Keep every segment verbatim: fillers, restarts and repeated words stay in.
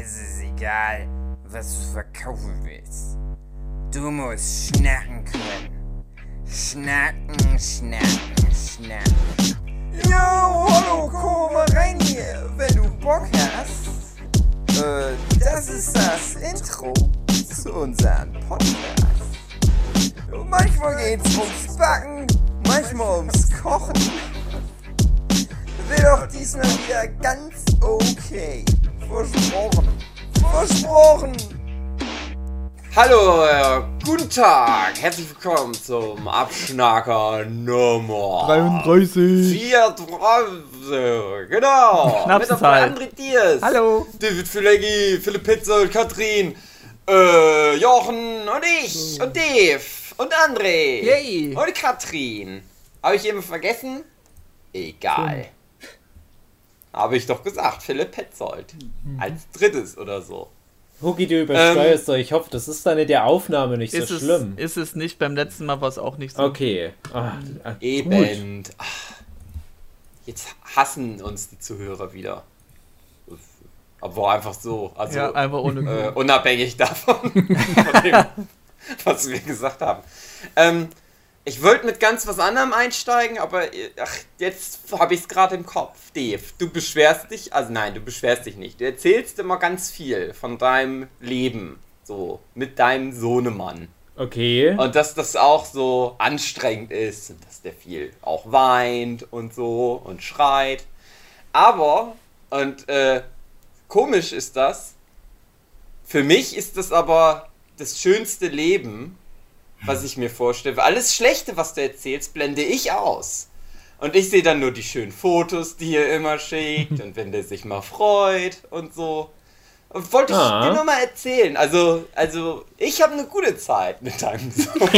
es ist egal, was du verkaufen willst. Du musst schnacken können. Schnacken, schnacken, schnacken. Yo, hallo, komm mal rein hier, wenn du Bock hast. Äh, das ist das Intro zu unserem Podcast. Manchmal geht's ums Backen, manchmal ums Kochen. Wird auch diesmal wieder ganz okay. Versprochen. Versprochen. Hallo, äh, guten Tag. Herzlich willkommen zum Abschnacker Nummer dreiunddreißig. vierunddreißig, genau. Mit auf André Diers. Hallo. David Filegi, Philipp Petzold, Katrin, äh, Jochen und ich und Dave und André. Yay. Und Katrin. Habe ich jemanden vergessen? Egal. Schön. Habe ich doch gesagt, Philipp Petzold. Mhm. Als drittes oder so. Hucki, du übersteuerst ähm, doch. Ich hoffe, das ist dann in der Aufnahme nicht so es, schlimm. Ist es nicht. Beim letzten Mal war es auch nicht so. Okay. Ach, ach, eben. Ach, jetzt hassen uns die Zuhörer wieder. Aber einfach so. Also, ja, einfach ohne äh, unabhängig davon, von dem, was wir gesagt haben. Ähm, Ich wollte mit ganz was anderem einsteigen, aber ach, jetzt habe ich es gerade im Kopf. Dave, du beschwerst dich, also nein, du beschwerst dich nicht. Du erzählst immer ganz viel von deinem Leben, so, mit deinem Sohnemann. Okay. Und dass das auch so anstrengend ist und dass der viel auch weint und so und schreit. Aber, und äh, komisch ist das, für mich ist das aber das schönste Leben, was ich mir vorstelle. Alles Schlechte, was du erzählst, blende ich aus. Und ich sehe dann nur die schönen Fotos, die ihr immer schickt und wenn der sich mal freut und so. Und wollte ah. ich dir nur mal erzählen. Also, also ich habe eine gute Zeit mit deinem Sohn.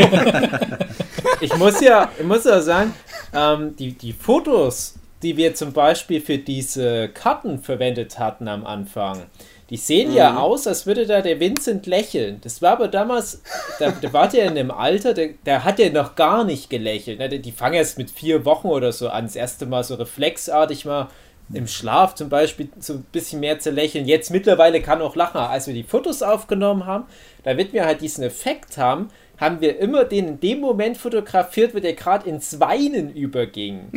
Ich muss ja, ich muss ja sagen, ähm, die, die Fotos, die wir zum Beispiel für diese Karten verwendet hatten am Anfang, die sehen mhm. ja aus, als würde da der Vincent lächeln. Das war aber damals, da, da war der in einem Alter, da, da hat er noch gar nicht gelächelt. Die fangen erst mit vier Wochen oder so an, das erste Mal so reflexartig mal im Schlaf zum Beispiel so ein bisschen mehr zu lächeln. Jetzt mittlerweile kann auch lachen. Als wir die Fotos aufgenommen haben, damit wir halt diesen Effekt haben, haben wir immer den in dem Moment fotografiert, wo der gerade ins Weinen überging.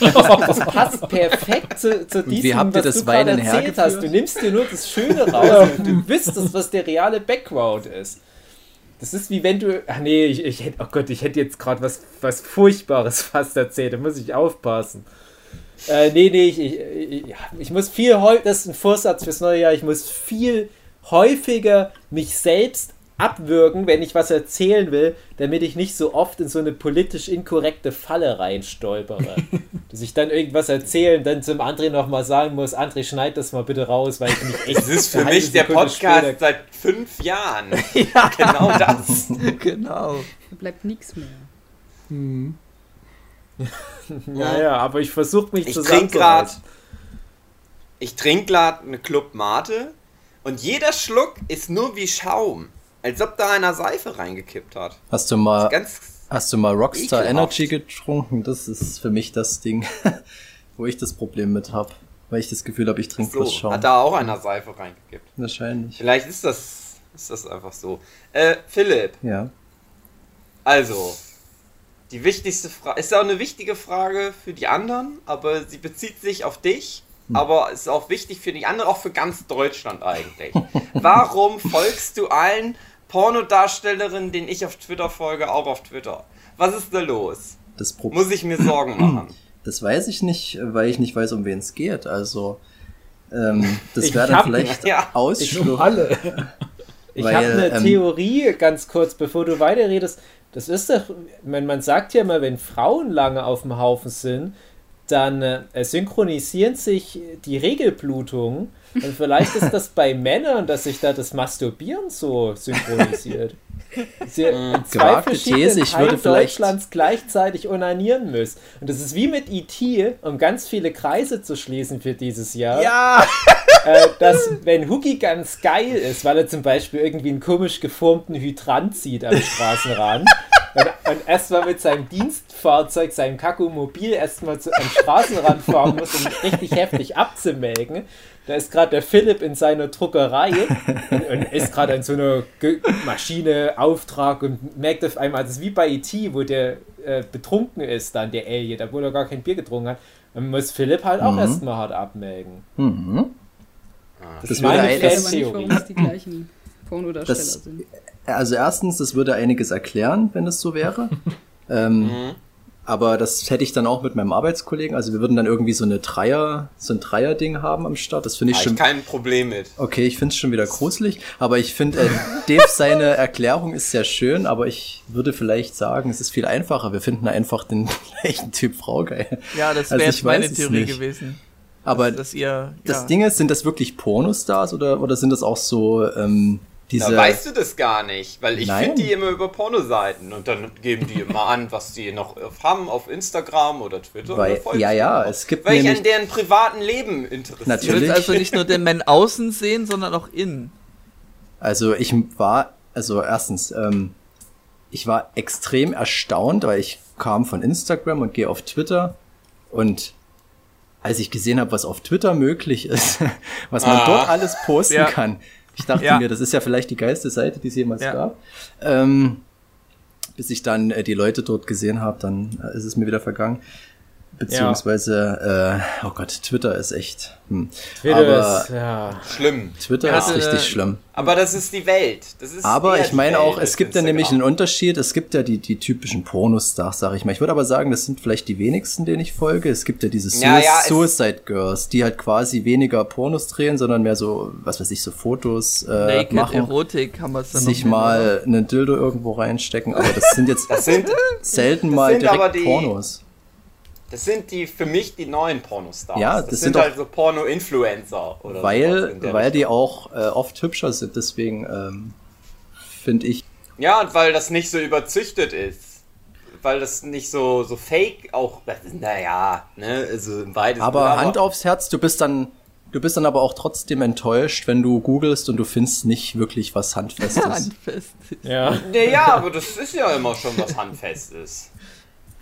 Das, das passt perfekt zu, zu diesem, was das du gerade erzählt hergeführt? Hast. Du nimmst dir nur das Schöne raus. Du wisst das, was der reale Background ist. Das ist wie wenn du... Ach nee, ich, ich hätte... Oh Gott, ich hätte jetzt gerade was, was Furchtbares fast erzählt. Da muss ich aufpassen. Äh, nee, nee, ich... Ich, ich, ich muss viel... Das ist ein Vorsatz fürs neue Jahr. Ich muss viel häufiger mich selbst abwürgen, wenn ich was erzählen will, damit ich nicht so oft in so eine politisch inkorrekte Falle reinstolpere. Dass ich dann irgendwas erzähle und dann zum André nochmal sagen muss, André, schneid das mal bitte raus, weil ich mich echt... Das ist für mich der Podcast später. Seit fünf Jahren. Ja. Genau das. Genau. Da bleibt nichts mehr. Hm. Naja, aber ich versuche mich zusammenzureißen. Ich trinke gerade eine Club Mate und jeder Schluck ist nur wie Schaum. Als ob da einer Seife reingekippt hat. Hast du mal, ganz hast du mal Rockstar ekelhaft. Energy getrunken? Das ist für mich das Ding, wo ich das Problem mit habe. Weil ich das Gefühl habe, ich trinke bloß so, Schaum. Hat da auch einer Seife reingekippt? Wahrscheinlich. Vielleicht ist das, ist das einfach so. Äh, Philipp. Ja. Also, die wichtigste Frage, ist ja auch eine wichtige Frage für die anderen, aber sie bezieht sich auf dich. Aber ist auch wichtig für die anderen, auch für ganz Deutschland eigentlich. Warum folgst du allen Pornodarstellerinnen, denen ich auf Twitter folge, auch auf Twitter? Was ist da los? Das Pro- Muss ich mir Sorgen machen? Das weiß ich nicht, weil ich nicht weiß, um wen es geht. Also, ähm, das wäre dann vielleicht ja. Ausschluss. Ich habe eine ähm, Theorie, ganz kurz, bevor du weiterredest. Das ist doch, man, man sagt ja immer, wenn Frauen lange auf dem Haufen sind, dann äh, synchronisieren sich die Regelblutungen und vielleicht ist das bei Männern, dass sich da das Masturbieren so synchronisiert. Sie mm, zwei verschiedene Teile Deutschlands gleichzeitig onanieren müssen. Und das ist wie mit E T, um ganz viele Kreise zu schließen für dieses Jahr. Ja! äh, dass, wenn Hucki ganz geil ist, weil er zum Beispiel irgendwie einen komisch geformten Hydrant zieht am Straßenrand, Und, und erstmal mit seinem Dienstfahrzeug, seinem Kakomobil, erstmal zu, am Straßenrand fahren muss, um richtig heftig abzumelken. Da ist gerade der Philipp in seiner Druckerei und, und ist gerade in so einer Ge- Maschine, Auftrag und merkt auf einmal, das ist wie bei E T, wo der äh, betrunken ist dann, der Alien, obwohl er gar kein Bier getrunken hat. Man muss Philipp halt auch mhm. erstmal hart abmelden. Mhm. Das, das ist meine Fan-Theorie. Das, die gleichen Pornodarsteller das, sind. Also erstens, das würde einiges erklären, wenn es so wäre. ähm, mhm. Aber das hätte ich dann auch mit meinem Arbeitskollegen. Also wir würden dann irgendwie so eine Dreier, so ein Dreier-Ding haben am Start. Das finde ich ja, schon. Ich kein Problem mit. Okay, ich finde es schon wieder gruselig. Aber ich finde, äh, Dave, seine Erklärung ist sehr schön. Aber ich würde vielleicht sagen, es ist viel einfacher. Wir finden einfach den gleichen Typ Frau geil. Ja, das wäre also jetzt meine Theorie gewesen. Aber also, dass ihr, ja. das Ding ist, sind das wirklich Pornostars oder, oder sind das auch so ähm, diese... Da weißt du das gar nicht, weil ich finde die immer über Pornoseiten und dann geben die immer an, was die noch haben auf Instagram oder Twitter. Weil, oder ja, ja, es gibt Weil nämlich ich an deren privaten Leben interessiert. Natürlich. Du willst also nicht nur den Mann außen sehen, sondern auch innen. Also ich war, also erstens, ähm, ich war extrem erstaunt, weil ich kam von Instagram und gehe auf Twitter und als ich gesehen habe, was auf Twitter möglich ist, was man ah. dort alles posten ja. kann. Ich dachte ja. mir, das ist ja vielleicht die geilste Seite, die es jemals ja. gab. Ähm, bis ich dann äh, die Leute dort gesehen habe, dann ist es mir wieder vergangen. Beziehungsweise, ja. äh, oh Gott, Twitter ist echt... Hm. Twitter aber ist ja. schlimm. Twitter ja. ist richtig schlimm. Aber das ist die Welt. Das ist aber ich meine auch, es gibt ja nämlich einen Unterschied. Es gibt ja die, die typischen Pornostars, sage ich mal. Ich würde aber sagen, das sind vielleicht die wenigsten, denen ich folge. Es gibt ja diese Su- ja, ja, Suicide-Girls, die halt quasi weniger Pornos drehen, sondern mehr so, was weiß ich, so Fotos äh, Naked machen. Erotik haben wir es dann sich noch mal einen Dildo irgendwo reinstecken. Aber das sind jetzt das sind, selten das mal sind direkt die Pornos. Das sind die für mich die neuen Pornostars. Ja, das, das sind, sind halt so Porno-Influencer. Oder weil weil Richtung. Die auch äh, oft hübscher sind, deswegen ähm, finde ich... Ja, und weil das nicht so überzüchtet ist. Weil das nicht so, so fake auch... Naja, ne, also im weitesten... Aber Hand aufs Herz, du bist dann... Du bist dann aber auch trotzdem enttäuscht, wenn du googelst und du findest nicht wirklich was Handfestes. Handfestes. Ja. Naja, aber das ist ja immer schon was Handfestes.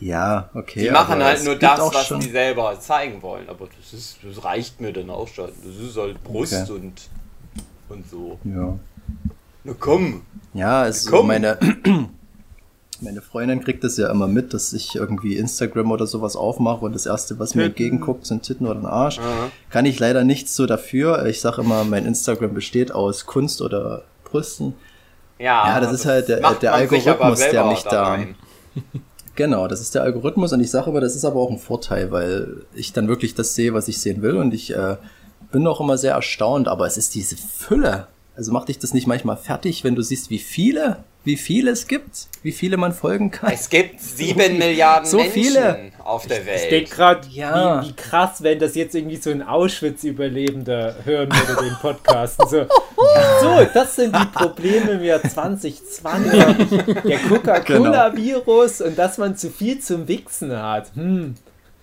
Ja, okay. Die machen halt nur das, was schon. Die selber zeigen wollen. Aber das ist, das reicht mir dann auch schon. Das ist halt Brust okay. und, und so. Ja. Na komm. Ja, also komm. meine meine Freundin kriegt das ja immer mit, dass ich irgendwie Instagram oder sowas aufmache und das erste, was Titten. Mir entgegenguckt, sind Titten oder ein Arsch. Aha. Kann ich leider nichts so dafür. Ich sag immer, mein Instagram besteht aus Kunst oder Brüsten. Ja, ja das, das ist halt der, der Algorithmus, der mich da... Genau, das ist der Algorithmus und ich sage aber, das ist aber auch ein Vorteil, weil ich dann wirklich das sehe, was ich sehen will und ich äh, bin auch immer sehr erstaunt, aber es ist diese Fülle. Also macht dich das nicht manchmal fertig, wenn du siehst, wie viele, wie viele es gibt, wie viele man folgen kann? Es gibt sieben so, Milliarden so Menschen viele. Auf der Welt. Ich denke gerade, ja. wie, wie krass, wenn das jetzt irgendwie so ein Auschwitz-Überlebender hören würde, den Podcast. So, so, das sind die Probleme im Jahr zwanzig zwanzig. Der Coca-Cola-Virus genau. und dass man zu viel zum Wichsen hat. Hm.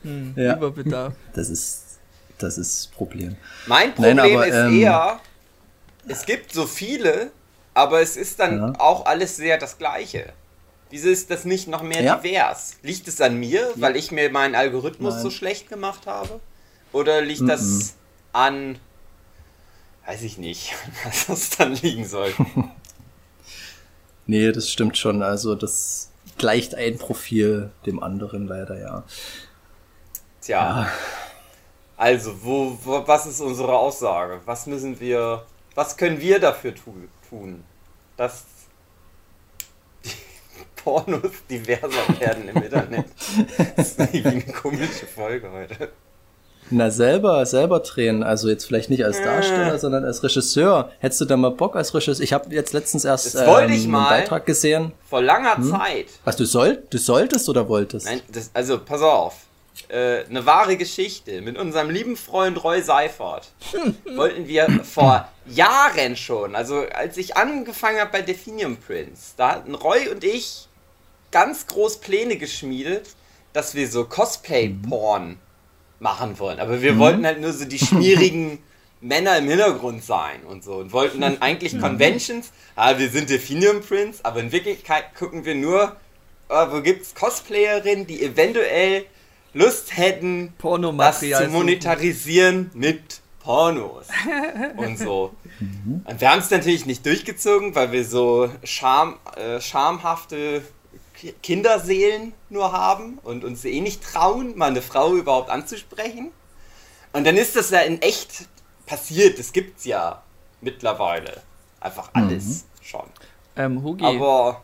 Hm, ja. Überbedarf. Das ist das ist Problem. Mein Problem Nein, aber, ist ähm, eher... Es gibt so viele, aber es ist dann ja. auch alles sehr das Gleiche. Wieso ist das nicht noch mehr ja. divers? Liegt es an mir, ja. weil ich mir meinen Algorithmus Nein. so schlecht gemacht habe? Oder liegt Mm-mm. das an... Weiß ich nicht, was das dann liegen soll. Nee, das stimmt schon. Also das gleicht ein Profil dem anderen leider, ja. Tja. Ja. Also, wo, wo, was ist unsere Aussage? Was müssen wir... Was können wir dafür tu- tun, dass die Pornos diverser werden im Internet? Das ist irgendwie eine komische Folge heute. Na, selber, selber drehen. Also jetzt vielleicht nicht als Darsteller, äh. sondern als Regisseur. Hättest du da mal Bock als Regisseur? Ich habe jetzt letztens erst ähm, einen Beitrag gesehen. Vor langer hm? Zeit. Was, du, soll, du solltest oder wolltest? Nein, das, also pass auf. Äh, eine wahre Geschichte. Mit unserem lieben Freund Roy Seifert wollten wir vor Jahren schon, also als ich angefangen habe bei Definium Prince, da hatten Roy und ich ganz groß Pläne geschmiedet, dass wir so Cosplay-Porn machen wollen. Aber wir mhm. wollten halt nur so die schmierigen Männer im Hintergrund sein und so und wollten dann eigentlich Conventions, ah, wir sind Definium Prince, aber in Wirklichkeit gucken wir nur, ah, wo gibt's Cosplayerinnen, die eventuell Lust hätten, das zu monetarisieren mit Pornos und so. Mhm. Und wir haben es natürlich nicht durchgezogen, weil wir so scham, äh, schamhafte Kinderseelen nur haben und uns eh nicht trauen, mal eine Frau überhaupt anzusprechen. Und dann ist das ja in echt passiert. Das gibt's ja mittlerweile. Einfach alles mhm. schon. Ähm, Hugi. Aber,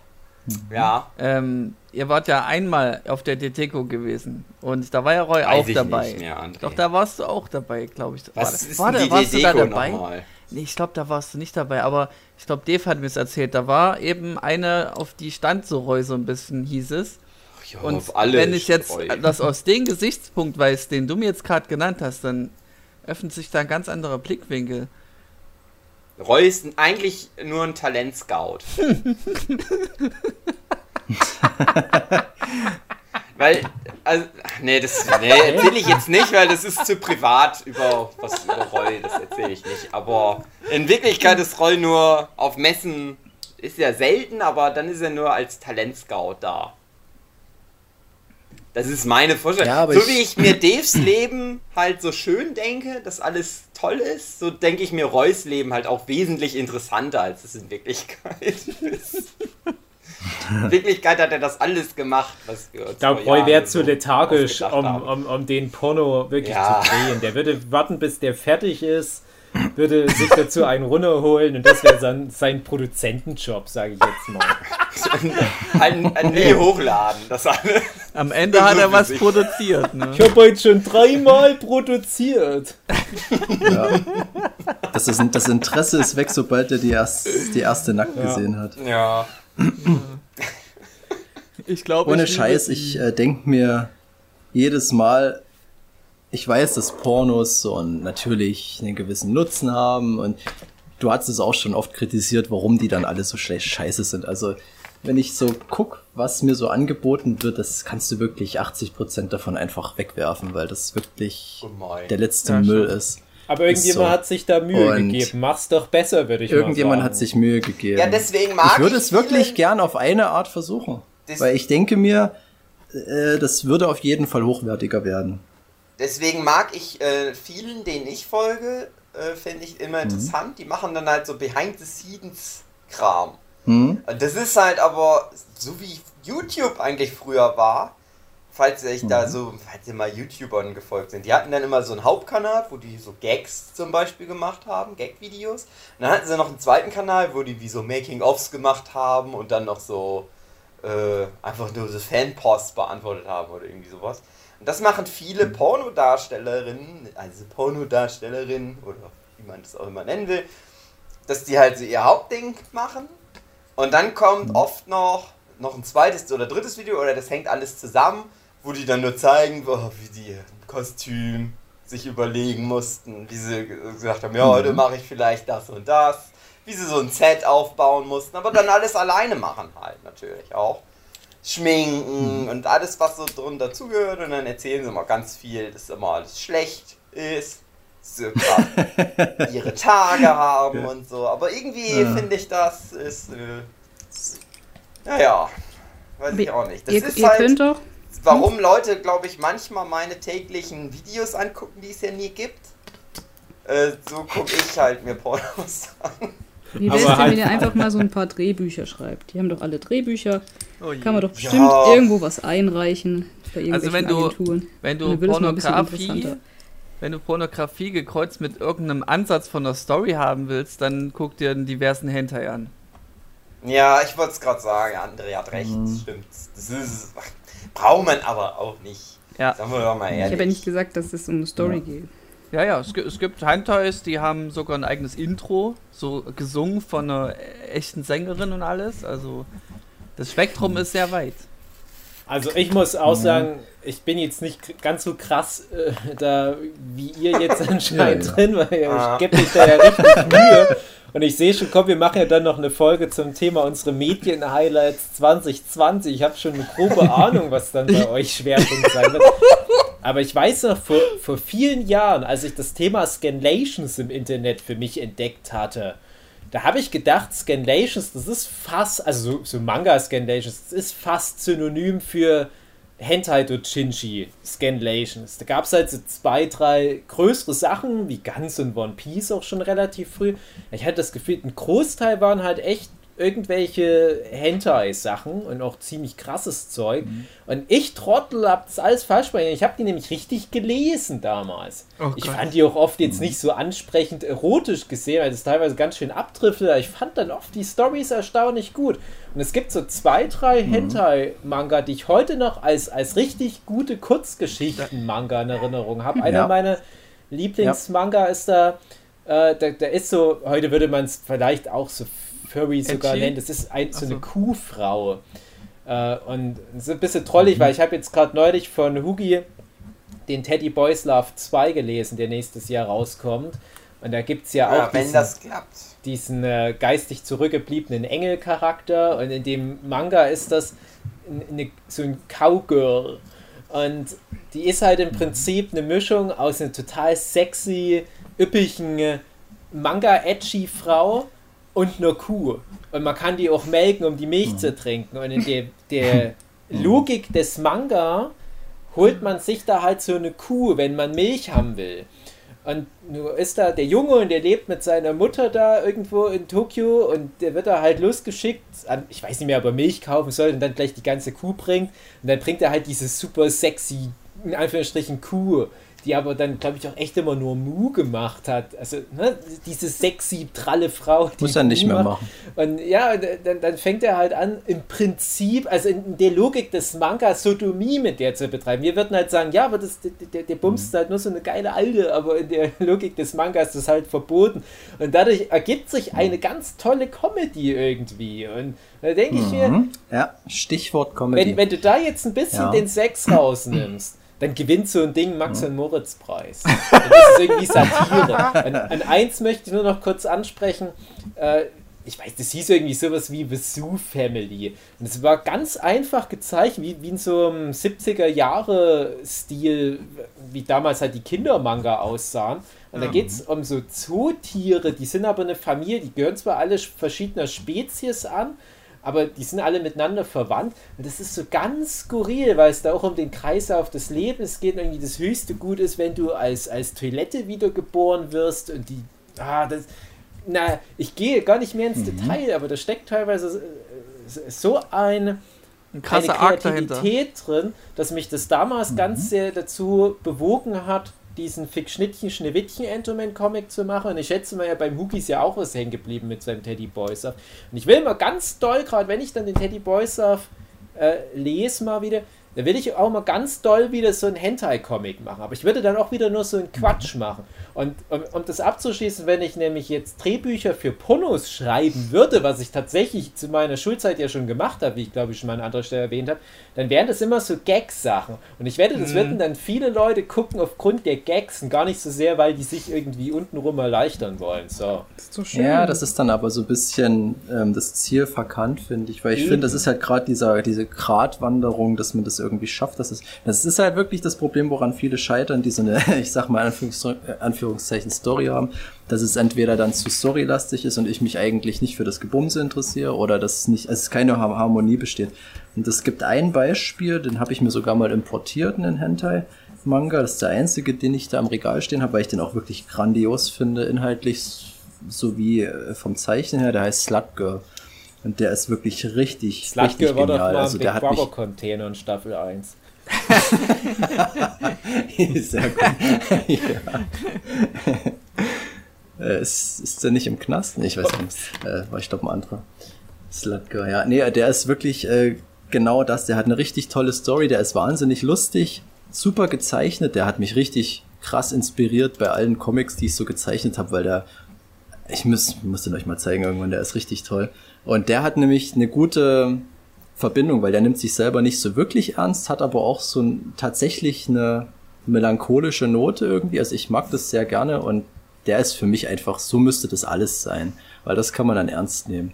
mhm. ja. Ähm, ihr wart ja einmal auf der D T E C O gewesen. Und da war ja Roy Weiß auch ich dabei. Nicht mehr, André. Doch, da warst du auch dabei, glaube ich. Was war, ist war, denn die warst D T E C O du da dabei? Nochmal? Nee, ich glaube, da warst du nicht dabei, aber ich glaube, Dave hat mir es erzählt. Da war eben eine, auf die stand so Roy so ein bisschen, hieß es. Ach jo, und auf alle wenn ich jetzt Roy. Das aus dem Gesichtspunkt weiß, den du mir jetzt gerade genannt hast, dann öffnet sich da ein ganz anderer Blickwinkel. Roy ist eigentlich nur ein Talentscout. Weil, also, nee, das nee, erzähle ich jetzt nicht, weil das ist zu privat über was über Roy, das erzähle ich nicht. Aber in Wirklichkeit ist Roy nur auf Messen, ist ja selten, aber dann ist er nur als Talentscout da. Das ist meine Vorstellung. Ja, so wie ich mir Daves Leben halt so schön denke, dass alles toll ist, so denke ich mir Roys Leben halt auch wesentlich interessanter, als es in Wirklichkeit ist. In Wirklichkeit hat er das alles gemacht, was wir uns Ich glaube, Roy wäre zu so lethargisch, um, um, um den Porno wirklich ja. zu drehen. Der würde warten, bis der fertig ist, würde sich dazu einen runterholen und das wäre sein, sein Produzentenjob, sage ich jetzt mal. Ein, ein nie hochladen, das alles. Am Ende das hat er was sich. produziert. Ne? Ich habe heute schon dreimal produziert. Ja. Das, ist, das Interesse ist weg, sobald er die, erst, die erste nackt ja. gesehen hat. Ja. Ich glaub, ohne ich Scheiß, ich äh, denke mir jedes Mal, ich weiß, dass Pornos so einen, natürlich einen gewissen Nutzen haben und du hast es auch schon oft kritisiert, warum die dann alle so schlecht scheiße sind. Also wenn ich so gucke, was mir so angeboten wird, das kannst du wirklich achtzig Prozent davon einfach wegwerfen, weil das wirklich oh der letzte ja, Müll schon. ist. Aber irgendjemand so. hat sich da Mühe und gegeben. Mach's doch besser, würde ich mal sagen. Irgendjemand hat sich Mühe gegeben. Ja, deswegen mag ich würde ich es wirklich gern auf eine Art versuchen. Des weil ich denke mir, äh, das würde auf jeden Fall hochwertiger werden. Deswegen mag ich äh, vielen, denen ich folge, äh, finde ich immer interessant. Mhm. Die machen dann halt so Behind-the-Scenes-Kram. Mhm. Und das ist halt aber, so wie YouTube eigentlich früher war, falls ihr euch da so, falls ihr mal YouTubern gefolgt sind, die hatten dann immer so einen Hauptkanal, wo die so Gags zum Beispiel gemacht haben, Gag-Videos. Und dann hatten sie noch einen zweiten Kanal, wo die wie so Making-ofs gemacht haben und dann noch so äh, einfach nur so Fanposts beantwortet haben oder irgendwie sowas. Und das machen viele Pornodarstellerinnen, also Pornodarstellerinnen oder wie man das auch immer nennen will, dass die halt so ihr Hauptding machen und dann kommt oft noch, noch ein zweites oder drittes Video oder das hängt alles zusammen, wo die dann nur zeigen, oh, wie die ein Kostüm sich überlegen mussten, wie sie gesagt haben, ja, heute mache ich vielleicht das und das, wie sie so ein Set aufbauen mussten, aber dann alles alleine machen halt natürlich auch. Schminken und alles, was so drunter dazugehört und dann erzählen sie immer ganz viel, dass immer alles schlecht ist, sie ihre Tage haben und so, aber irgendwie ja. finde ich, das ist äh, naja, weiß ich auch nicht. Das ihr, ist ihr halt, doch, warum Leute, glaube ich, manchmal meine täglichen Videos angucken, die es ja nie gibt. Äh, so gucke ich halt mir Pornos an. Wie wär's denn, halt wenn ihr einfach mal so ein paar Drehbücher schreibt? Die haben doch alle Drehbücher. Oh Kann man doch bestimmt ja. irgendwo was einreichen bei irgendwelchen also wenn du, Agenturen. Wenn du Pornografie... Wenn du Pornografie gekreuzt mit irgendeinem Ansatz von einer Story haben willst, dann guck dir einen diversen Hentai an. Ja, ich wollte es gerade sagen, André hat recht, mhm. stimmt. Das ist, braucht man aber auch nicht. Ja. Sagen wir doch mal ehrlich. Ich habe ja nicht gesagt, dass es um eine Story ja. geht. Ja, ja, es, es gibt Hentais, die haben sogar ein eigenes Intro, so gesungen von einer echten Sängerin und alles. Also das Spektrum ist sehr weit. Also ich muss auch sagen, ich bin jetzt nicht ganz so krass äh, da, wie ihr jetzt anscheinend ja, ja. drin, weil ah. ich gebe mich da ja richtig Mühe. Und ich sehe schon, komm, wir machen ja dann noch eine Folge zum Thema unsere Medien-Highlights zwanzig zwanzig. Ich habe schon eine grobe Ahnung, was dann bei euch Schwerpunkt sein wird. Aber ich weiß noch, vor, vor vielen Jahren, als ich das Thema Scanlations im Internet für mich entdeckt hatte, da habe ich gedacht, Scanlations, das ist fast, also so, so Manga-Scanlations, das ist fast synonym für Hentai Dojinshi Scanlations. Da gab es halt so zwei, drei größere Sachen, wie Guns und One Piece auch schon relativ früh. Ich hatte das Gefühl, ein Großteil waren halt echt irgendwelche Hentai-Sachen und auch ziemlich krasses Zeug. Mhm. Und ich, Trottel, hab das alles falsch gemacht. Ich habe die nämlich richtig gelesen damals. Oh, ich Gott. Fand die auch oft jetzt mhm. nicht so ansprechend erotisch gesehen, weil das teilweise ganz schön abdriftete. Ich fand dann oft die Storys erstaunlich gut. Und es gibt so zwei, drei mhm. Hentai-Manga, die ich heute noch als, als richtig gute Kurzgeschichten-Manga in Erinnerung habe. Einer ja. meiner Lieblingsmanga ja. ist da, äh, da, da ist so, heute würde man es vielleicht auch so Furry sogar nennen. Das ist ein, so eine Kuhfrau. Äh, und es ist ein bisschen trollig, mhm. weil ich habe jetzt gerade neulich von Hugi den Teddy Boys Love zwei gelesen, der nächstes Jahr rauskommt. Und da gibt es ja, ja auch wenn diesen, das klappt. diesen äh, geistig zurückgebliebenen Engel-Charakter. Und in dem Manga ist das eine, so ein Cowgirl. Und die ist halt im Prinzip eine Mischung aus einer total sexy, üppigen Manga-Edgy-Frau und eine Kuh. Und man kann die auch melken, um die Milch mhm. zu trinken. Und in der, der Logik des Manga holt man sich da halt so eine Kuh, wenn man Milch haben will. Und nur ist da der Junge und der lebt mit seiner Mutter da irgendwo in Tokio und der wird da halt losgeschickt, an, ich weiß nicht mehr, ob er Milch kaufen soll und dann gleich die ganze Kuh bringt. Und dann bringt er halt diese super sexy, in Anführungsstrichen, Kuh, die aber dann, glaube ich, auch echt immer nur Mu gemacht hat. Also, ne, diese sexy, tralle Frau. Die muss er nicht mehr machen. Und ja, dann, dann fängt er halt an, im Prinzip, also in der Logik des Manga, Sodomie mit der zu betreiben. Wir würden halt sagen, ja, aber das, der, der Bums ist halt nur so eine geile Alte, aber in der Logik des Mangas ist das halt verboten. Und dadurch ergibt sich eine ganz tolle Comedy irgendwie. Und da denke mhm. ich mir... Ja, Stichwort Comedy. Wenn, wenn du da jetzt ein bisschen ja. den Sex rausnimmst, dann gewinnt so ein Ding Max und Moritz Preis. Das ist irgendwie Satire. An, an eins möchte ich nur noch kurz ansprechen. Äh, ich weiß, das hieß irgendwie sowas wie The Zoo Family. Und es war ganz einfach gezeichnet, wie, wie in so einem siebziger-Jahre-Stil, wie damals halt die Kindermanga aussahen. Und da geht es um so Zootiere, die sind aber eine Familie, die gehören zwar alle verschiedener Spezies an, aber die sind alle miteinander verwandt und das ist so ganz skurril, weil es da auch um den Kreislauf des Lebens geht und irgendwie das höchste Gut ist, wenn du als, als Toilette wiedergeboren wirst und die, ah, das, na, ich gehe gar nicht mehr ins mhm. Detail, aber da steckt teilweise so ein, ein krasser Arc dahinter, eine Kreativität drin, dass mich das damals mhm. ganz sehr dazu bewogen hat, diesen Fick-Schnittchen-Schneewittchen-Entomen-Comic zu machen. Und ich schätze mal, ja, beim Hugi ist ja auch was hängen geblieben mit seinem Teddy Boys Love. Und ich will mal ganz doll, gerade wenn ich dann den Teddy Boys Love äh, lese mal wieder, da will ich auch mal ganz doll wieder so einen Hentai-Comic machen. Aber ich würde dann auch wieder nur so einen Quatsch machen. Und um, um das abzuschließen, wenn ich nämlich jetzt Drehbücher für Pornos schreiben würde, was ich tatsächlich zu meiner Schulzeit ja schon gemacht habe, wie ich glaube ich schon mal an anderer Stelle erwähnt habe, dann wären das immer so Gag-Sachen. Und ich wette, das würden dann viele Leute gucken aufgrund der Gags und gar nicht so sehr, weil die sich irgendwie untenrum erleichtern wollen. So. Das ist so schön. Ja, das ist dann aber so ein bisschen ähm, das Ziel verkannt, finde ich. Weil ich finde, das ist halt gerade dieser, diese Gratwanderung, dass man das irgendwie schafft. Das ist, das ist halt wirklich das Problem, woran viele scheitern, die so eine, ich sag mal Anführungszeichen Story haben, dass es entweder dann zu storylastig ist und ich mich eigentlich nicht für das Gebumse interessiere oder dass es nicht, also keine Harmonie besteht. Und es gibt ein Beispiel, den habe ich mir sogar mal importiert, einen Hentai-Manga. Das ist der einzige, den ich da am Regal stehen habe, weil ich den auch wirklich grandios finde, inhaltlich sowie vom Zeichnen her. Der heißt Slug Girl. Und der ist wirklich richtig, Slug richtig genial. Doch mal also der hat mich... Container in Staffel eins. Sehr gut. ja. äh, ist, ist der nicht im Knast? Nee, ich weiß nicht. Äh, war ich glaube ein anderer. Slutger, ja. Nee, der ist wirklich äh, genau das. Der hat eine richtig tolle Story. Der ist wahnsinnig lustig, super gezeichnet. Der hat mich richtig krass inspiriert bei allen Comics, die ich so gezeichnet habe, weil der... Ich muss, muss den euch mal zeigen irgendwann. Der ist richtig toll. Und der hat nämlich eine gute Verbindung, weil der nimmt sich selber nicht so wirklich ernst, hat aber auch so ein, tatsächlich eine melancholische Note irgendwie. Also ich mag das sehr gerne und der ist für mich einfach, so müsste das alles sein, weil das kann man dann ernst nehmen.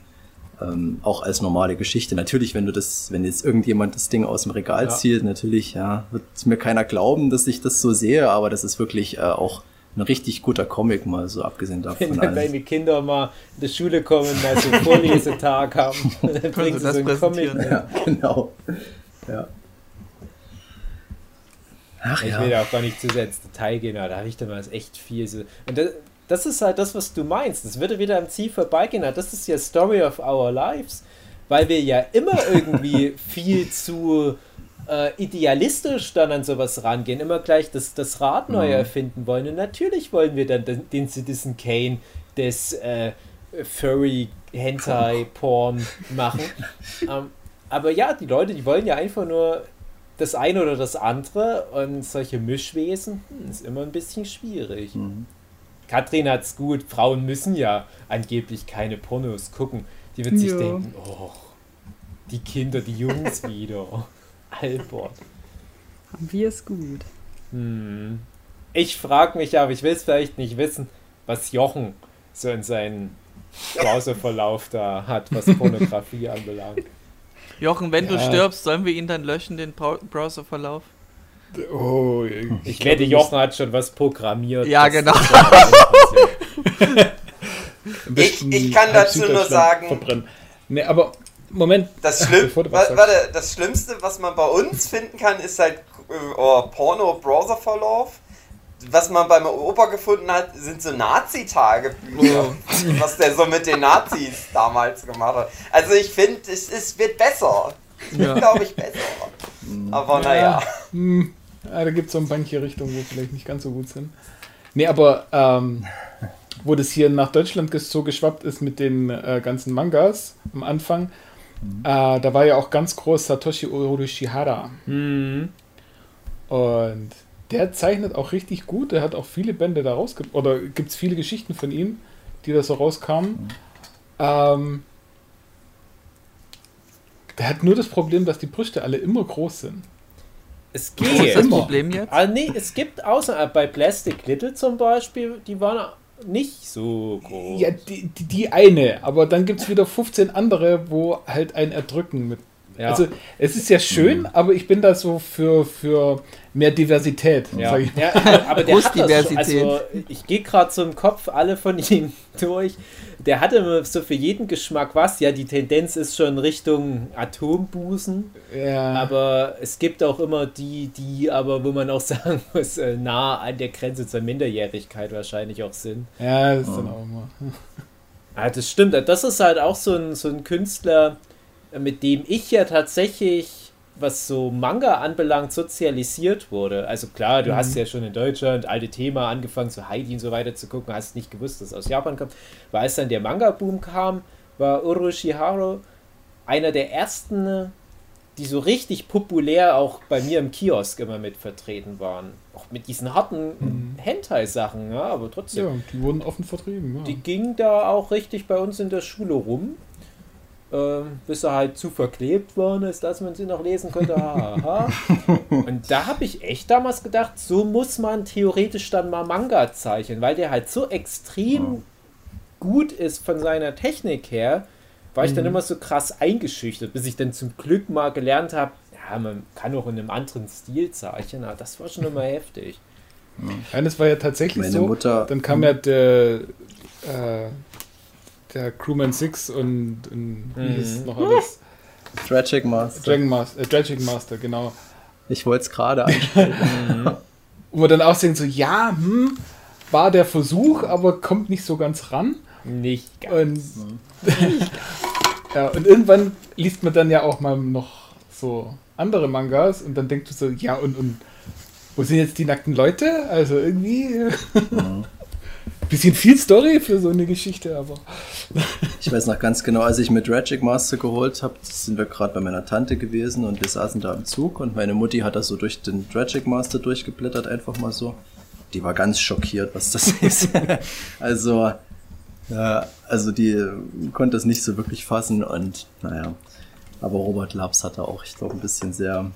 Ähm, auch als normale Geschichte. Natürlich, wenn du das, wenn jetzt irgendjemand das Ding aus dem Regal ja. zieht, natürlich, ja, wird mir keiner glauben, dass ich das so sehe, aber das ist wirklich äh, auch ein richtig guter Comic, mal so abgesehen davon. Wenn, wenn die Kinder mal in die Schule kommen, mal so einen Vorlesetag haben, dann bringen sie so einen Comic. Ja, genau. Ja. Ach, ich will ja auch gar nicht zu sehr ins Detail gehen, aber da habe ich damals echt viel so. Und das, das ist halt das, was du meinst. Das würde wieder am Ziel vorbeigehen. Das ist ja Story of Our Lives, weil wir ja immer irgendwie viel zu äh, idealistisch dann an sowas rangehen, immer gleich das, das Rad neu mhm. erfinden wollen. Und natürlich wollen wir dann den, den Citizen Kane des äh, Furry Hentai Porn machen. ähm, aber ja, die Leute, die wollen ja einfach nur das eine oder das andere, und solche Mischwesen hm, ist immer ein bisschen schwierig. Mhm. Katrin hat's gut, Frauen müssen ja angeblich keine Pornos gucken. Die wird ja. sich denken, oh, die Kinder, die Jungs wieder. Albert. Haben wir es gut. Hm. Ich frage mich, aber ich will es vielleicht nicht wissen, was Jochen so in seinen Browserverlauf da hat, was Pornografie anbelangt. Jochen, wenn ja. du stirbst, sollen wir ihn dann löschen, den Browserverlauf? Oh, ich ich wette, Jochen hat schon was programmiert. Ja, genau. ich, ich kann dazu nur sagen... Verbrennen. Nee, aber, Moment. Das, Schlimm, warte, das Schlimmste, was man bei uns finden kann, ist halt oh, Porno-Browserverlauf. Was man bei meinem Opa gefunden hat, sind so Nazi-Tagebücher, was der so mit den Nazis damals gemacht hat. Also ich finde, es, es wird besser. Es wird, ja. glaube ich, besser. Aber naja. Na ja. ja, da gibt es so ein manche Richtungen, wo vielleicht nicht ganz so gut sind. Nee, aber ähm, wo das hier nach Deutschland so geschwappt ist mit den äh, ganzen Mangas am Anfang, mhm. äh, da war ja auch ganz groß Satoshi Uroshihara. Mhm. Und der zeichnet auch richtig gut, der hat auch viele Bände da rausgebracht, oder gibt es viele Geschichten von ihm, die da so rauskamen. Mhm. Ähm, der hat nur das Problem, dass die Brüste alle immer groß sind. Es geht. Was ist das immer. Problem jetzt? Ah, nee, es gibt außer bei Plastic Little zum Beispiel, die waren nicht so groß. Ja, die, die, die eine, aber dann gibt es wieder fünfzehn andere, wo halt ein Erdrücken mit. Ja. Also es ist ja schön, mhm. aber ich bin da so für, für mehr Diversität. Ja. Sag ich. Ja, aber der hat das schon, also ich gehe gerade so im Kopf alle von ihm durch. Der hatte immer so für jeden Geschmack was. Ja, die Tendenz ist schon Richtung Atombusen. Ja. Aber es gibt auch immer die, die aber, wo man auch sagen muss, nah an der Grenze zur Minderjährigkeit wahrscheinlich auch sind. Ja, das ist oh. dann auch immer. Ja, das stimmt. Das ist halt auch so ein, so ein Künstler, mit dem ich ja tatsächlich, was so Manga anbelangt, sozialisiert wurde. Also klar, du mhm. hast ja schon in Deutschland alte Themen angefangen, so Heidi und so weiter zu gucken, hast nicht gewusst, dass es aus Japan kommt. Weil als dann der Manga-Boom kam, war Uroshihara einer der ersten, die so richtig populär auch bei mir im Kiosk immer mit vertreten waren. Auch mit diesen harten mhm. Hentai-Sachen, ja, aber trotzdem. Ja, die wurden offen vertrieben. Ja. Die gingen da auch richtig bei uns in der Schule rum. Ähm, bis er halt zu verklebt worden ist, dass man sie noch lesen konnte. Und da habe ich echt damals gedacht, so muss man theoretisch dann mal Manga zeichnen, weil der halt so extrem ja. gut ist von seiner Technik her, war ich mhm. dann immer so krass eingeschüchtert, bis ich dann zum Glück mal gelernt habe, ja, man kann auch in einem anderen Stil zeichnen, aber das war schon immer heftig. Ja. Eines war ja tatsächlich Meine so, Mutter, dann kam ja der äh, der Crewman sechs und, und wie hieß mhm. noch alles? Tragic Master. Dragon Master äh, Tragic Master, genau. Ich wollte es gerade ansprechen. Wo wir dann auch sehen, so, ja, hm, war der Versuch, aber kommt nicht so ganz ran. Nicht ganz. Und, ja, und irgendwann liest man dann ja auch mal noch so andere Mangas und dann denkst du so, ja, und, und wo sind jetzt die nackten Leute? Also irgendwie... Mhm. Bisschen viel Story für so eine Geschichte, aber... Ich weiß noch ganz genau, als ich mir Tragic Master geholt habe, sind wir gerade bei meiner Tante gewesen und wir saßen da im Zug und meine Mutti hat das so durch den Tragic Master durchgeblättert, einfach mal so. Die war ganz schockiert, was das ist. Also, äh, also die konnte das nicht so wirklich fassen und naja. Aber Robert Labs hatte auch, ich glaube, ein bisschen sehr,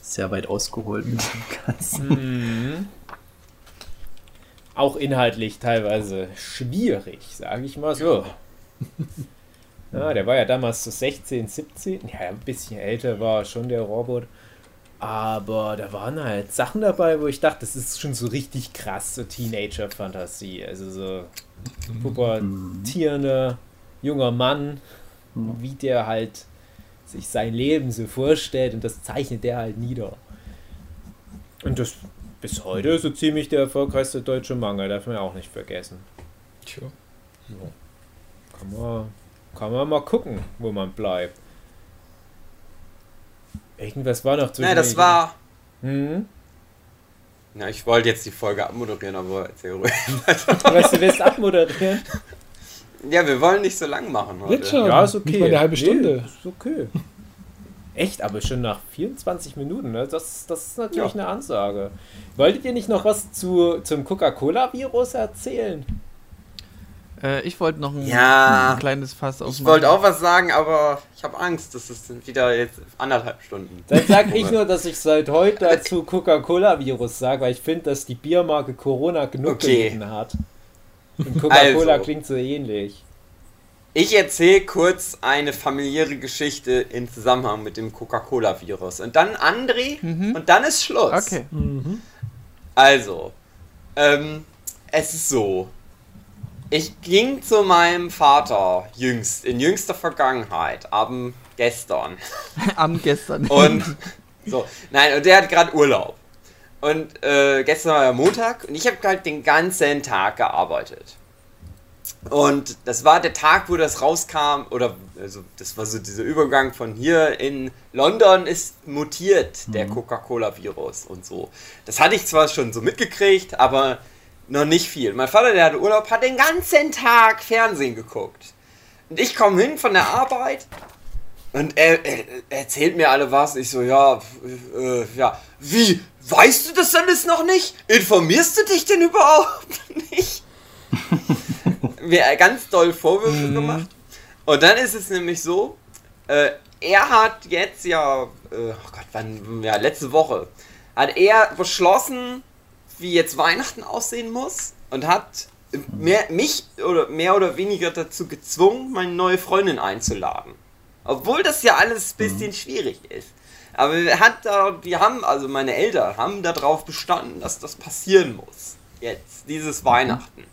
sehr weit ausgeholt mit dem Ganzen. Mhm. Auch inhaltlich teilweise schwierig, sage ich mal so. Ja, der war ja damals so sechzehn, siebzehn, ja, ein bisschen älter war schon der Robot. Aber da waren halt Sachen dabei, wo ich dachte, das ist schon so richtig krass, so Teenager-Fantasie. Also so pubertierender junger Mann, wie der halt sich sein Leben so vorstellt und das zeichnet der halt nieder. Und das bis heute so ziemlich der erfolgreichste deutsche Manga, darf man ja auch nicht vergessen. Tja. So. Kann man, kann man mal gucken, wo man bleibt. Irgendwas war noch zwischen... Nein, das war... Hm? Na, ich wollte jetzt die Folge abmoderieren, aber erzähl ruhig. Weißt du, willst abmoderieren? Ja, wir wollen nicht so lang machen heute. Jetzt schon. Ja, ist okay. Nicht mal eine halbe Stunde. Nee, ist okay. Echt, aber schon nach vierundzwanzig Minuten, ne? Das, das ist natürlich ja. eine Ansage. Wolltet ihr nicht noch was zu, zum Coca-Cola-Virus erzählen? Äh, ich wollte noch ein, ja, ein kleines Fass aufmachen. Ich wollte auch was sagen, aber ich habe Angst, das ist wieder jetzt anderthalb Stunden. Dann sage ich nur, dass ich seit heute dazu Coca-Cola-Virus sage, weil ich finde, dass die Biermarke Corona genug okay. gelitten hat. Und Coca-Cola also. Klingt so ähnlich. Ich erzähle kurz eine familiäre Geschichte im Zusammenhang mit dem Coca-Cola-Virus. Und dann André mhm. und dann ist Schluss. Okay. Mhm. Also, ähm, es ist so. Ich ging zu meinem Vater jüngst, in jüngster Vergangenheit, abend gestern. Abend gestern. Und so, nein, und der hat gerade Urlaub. Und äh, gestern war ja Montag und ich habe halt den ganzen Tag gearbeitet. Und das war der Tag, wo das rauskam, oder also das war so dieser Übergang von hier in London ist mutiert, der Coca-Cola-Virus und so. Das hatte ich zwar schon so mitgekriegt, aber noch nicht viel. Mein Vater, der hatte Urlaub, hat den ganzen Tag Fernsehen geguckt. Und ich komme hin von der Arbeit und er, er, er erzählt mir alle was. Ich so, ja, äh, ja, wie, weißt du das denn jetzt noch nicht? Informierst du dich denn überhaupt nicht? Mir ganz doll Vorwürfe mhm. gemacht. Und dann ist es nämlich so, äh, er hat jetzt ja, äh, oh Gott, wann, ja, letzte Woche, hat er beschlossen, wie jetzt Weihnachten aussehen muss und hat mehr, mich oder mehr oder weniger dazu gezwungen, meine neue Freundin einzuladen. Obwohl das ja alles ein bisschen mhm. schwierig ist. Aber wir, hat da, wir haben, also meine Eltern haben darauf bestanden, dass das passieren muss. Jetzt, dieses Weihnachten.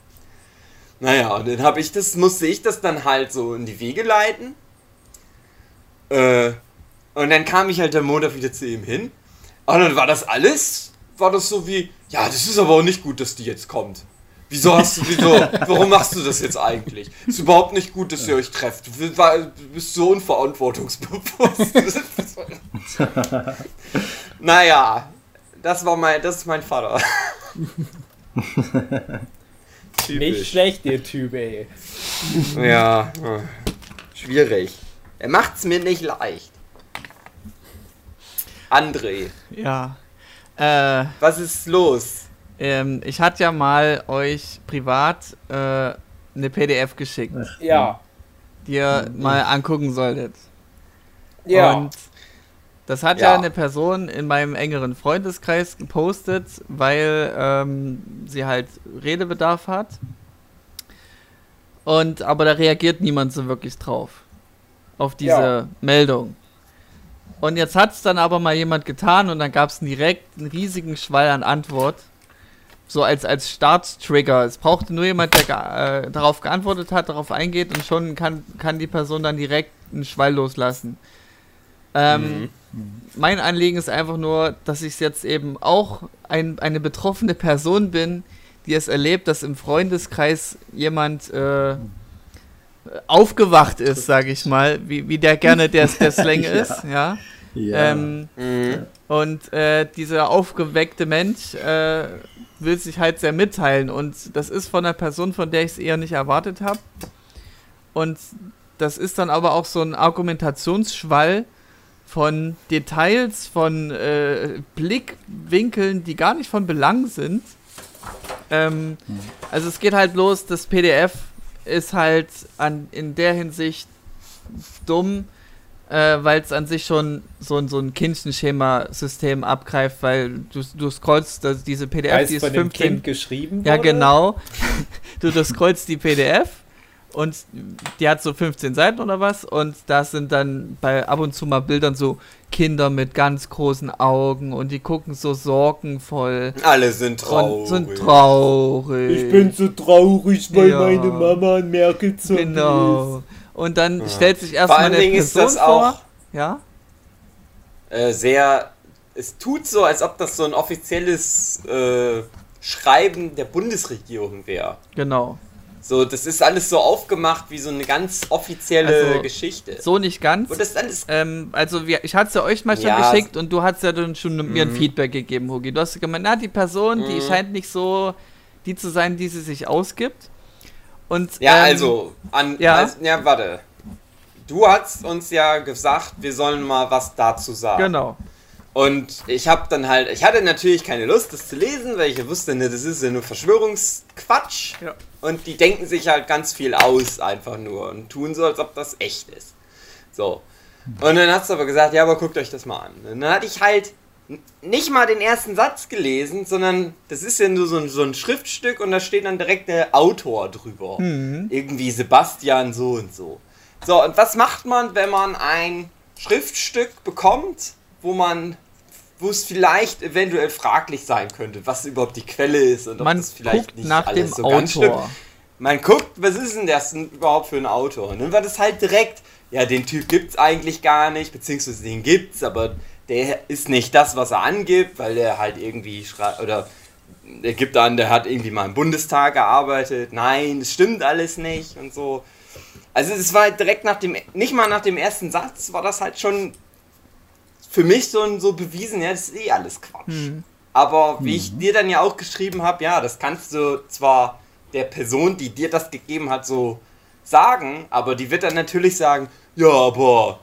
Naja, und dann hab ich das, musste ich das dann halt so in die Wege leiten. Äh, und dann kam ich halt am Montag wieder zu ihm hin. Und dann war das alles, war das so wie, ja, das ist aber auch nicht gut, dass die jetzt kommt. Wieso hast du, wieso, warum machst du das jetzt eigentlich? Ist überhaupt nicht gut, dass ihr euch trefft. Du bist so unverantwortungsbewusst. Naja, das war mein, das ist mein Vater. Typisch. Nicht schlecht, ihr Typ, ey. Ja, schwierig. Er macht's mir nicht leicht. André. Ja. Äh, Was ist los? Ähm, ich hatte ja mal euch privat äh, eine P D F geschickt. Ja. Die ihr mhm. mal angucken solltet. Ja. Und das hat ja. ja eine Person in meinem engeren Freundeskreis gepostet, weil ähm, sie halt Redebedarf hat. Und aber da reagiert niemand so wirklich drauf. Auf diese ja. Meldung. Und jetzt hat es dann aber mal jemand getan und dann gab es direkt einen riesigen Schwall an Antwort. So als, als Starttrigger. Es brauchte nur jemand, der ge- äh, darauf geantwortet hat, darauf eingeht und schon kann, kann die Person dann direkt einen Schwall loslassen. Ähm, mhm. Mein Anliegen ist einfach nur, dass ich jetzt eben auch ein, eine betroffene Person bin, die es erlebt, dass im Freundeskreis jemand äh, aufgewacht ist, sage ich mal, wie, wie der gerne der, der Slang ja. ist. Ja. Ja. Ähm, mhm. Und äh, dieser aufgeweckte Mensch äh, will sich halt sehr mitteilen und das ist von einer Person, von der ich es eher nicht erwartet habe. Und das ist dann aber auch so ein Argumentationsschwall von Details, von äh, Blickwinkeln, die gar nicht von Belang sind. Ähm, mhm. Also es geht halt los, das P D F ist halt an, in der Hinsicht dumm, äh, weil es an sich schon so, so ein Kindchenschema-System abgreift, weil du, du scrollst das, diese P D F, weiß die ist von fünfzehn... dem Kind geschrieben Ja, wurde? Genau. du, du scrollst die P D F und die hat so fünfzehn Seiten oder was und da sind dann bei ab und zu mal Bildern so Kinder mit ganz großen Augen und die gucken so sorgenvoll. Alle sind traurig. Sind traurig. Ich bin so traurig, weil ja. meine Mama ein Merkel-Zombie ist. Genau. Und dann ja. stellt sich erstmal eine Person vor. Vor allen Dingen ist das auch ja? äh, sehr es tut so, als ob das so ein offizielles äh, Schreiben der Bundesregierung wäre. Genau. So, das ist alles so aufgemacht wie so eine ganz offizielle also, Geschichte. So nicht ganz. Und das alles ähm, also wir, ich hatte es ja euch mal schon ja, geschickt und du hast ja dann schon mhm. mir ein Feedback gegeben, Hugi. Du hast gemeint, na, die Person, mhm. die scheint nicht so die zu sein, die sie sich ausgibt. Und, ja, ähm, also, an, ja. Also, ja, warte. Du hast uns ja gesagt, wir sollen mal was dazu sagen. Genau. Und ich habe dann halt, ich hatte natürlich keine Lust, das zu lesen, weil ich wusste, ne, das ist ja nur Verschwörungsquatsch. Ja. Und die denken sich halt ganz viel aus einfach nur und tun so, als ob das echt ist. So. Und dann hast du aber gesagt, ja, aber guckt euch das mal an. Und dann hatte ich halt nicht mal den ersten Satz gelesen, sondern das ist ja nur so ein, so ein Schriftstück und da steht dann direkt der Autor drüber. Mhm. Irgendwie Sebastian so und so. So, und was macht man, wenn man ein Schriftstück bekommt, wo man, wo es vielleicht eventuell fraglich sein könnte, was überhaupt die Quelle ist und man ob das vielleicht guckt nicht nach alles dem so Autor. Ganz stimmt. Man guckt, was ist denn das denn überhaupt für ein Autor? Und dann war das halt direkt, ja, den Typ gibt's eigentlich gar nicht, beziehungsweise den gibt's, aber der ist nicht das, was er angibt, weil der halt irgendwie schreibt, oder er gibt an, der hat irgendwie mal im Bundestag gearbeitet, nein, das stimmt alles nicht und so. Also es war halt direkt nach dem, nicht mal nach dem ersten Satz, war das halt schon für mich so, so bewiesen, ja, das ist eh alles Quatsch. Mhm. Aber wie ich dir dann ja auch geschrieben habe, ja, das kannst du zwar der Person, die dir das gegeben hat, so sagen, aber die wird dann natürlich sagen, ja, aber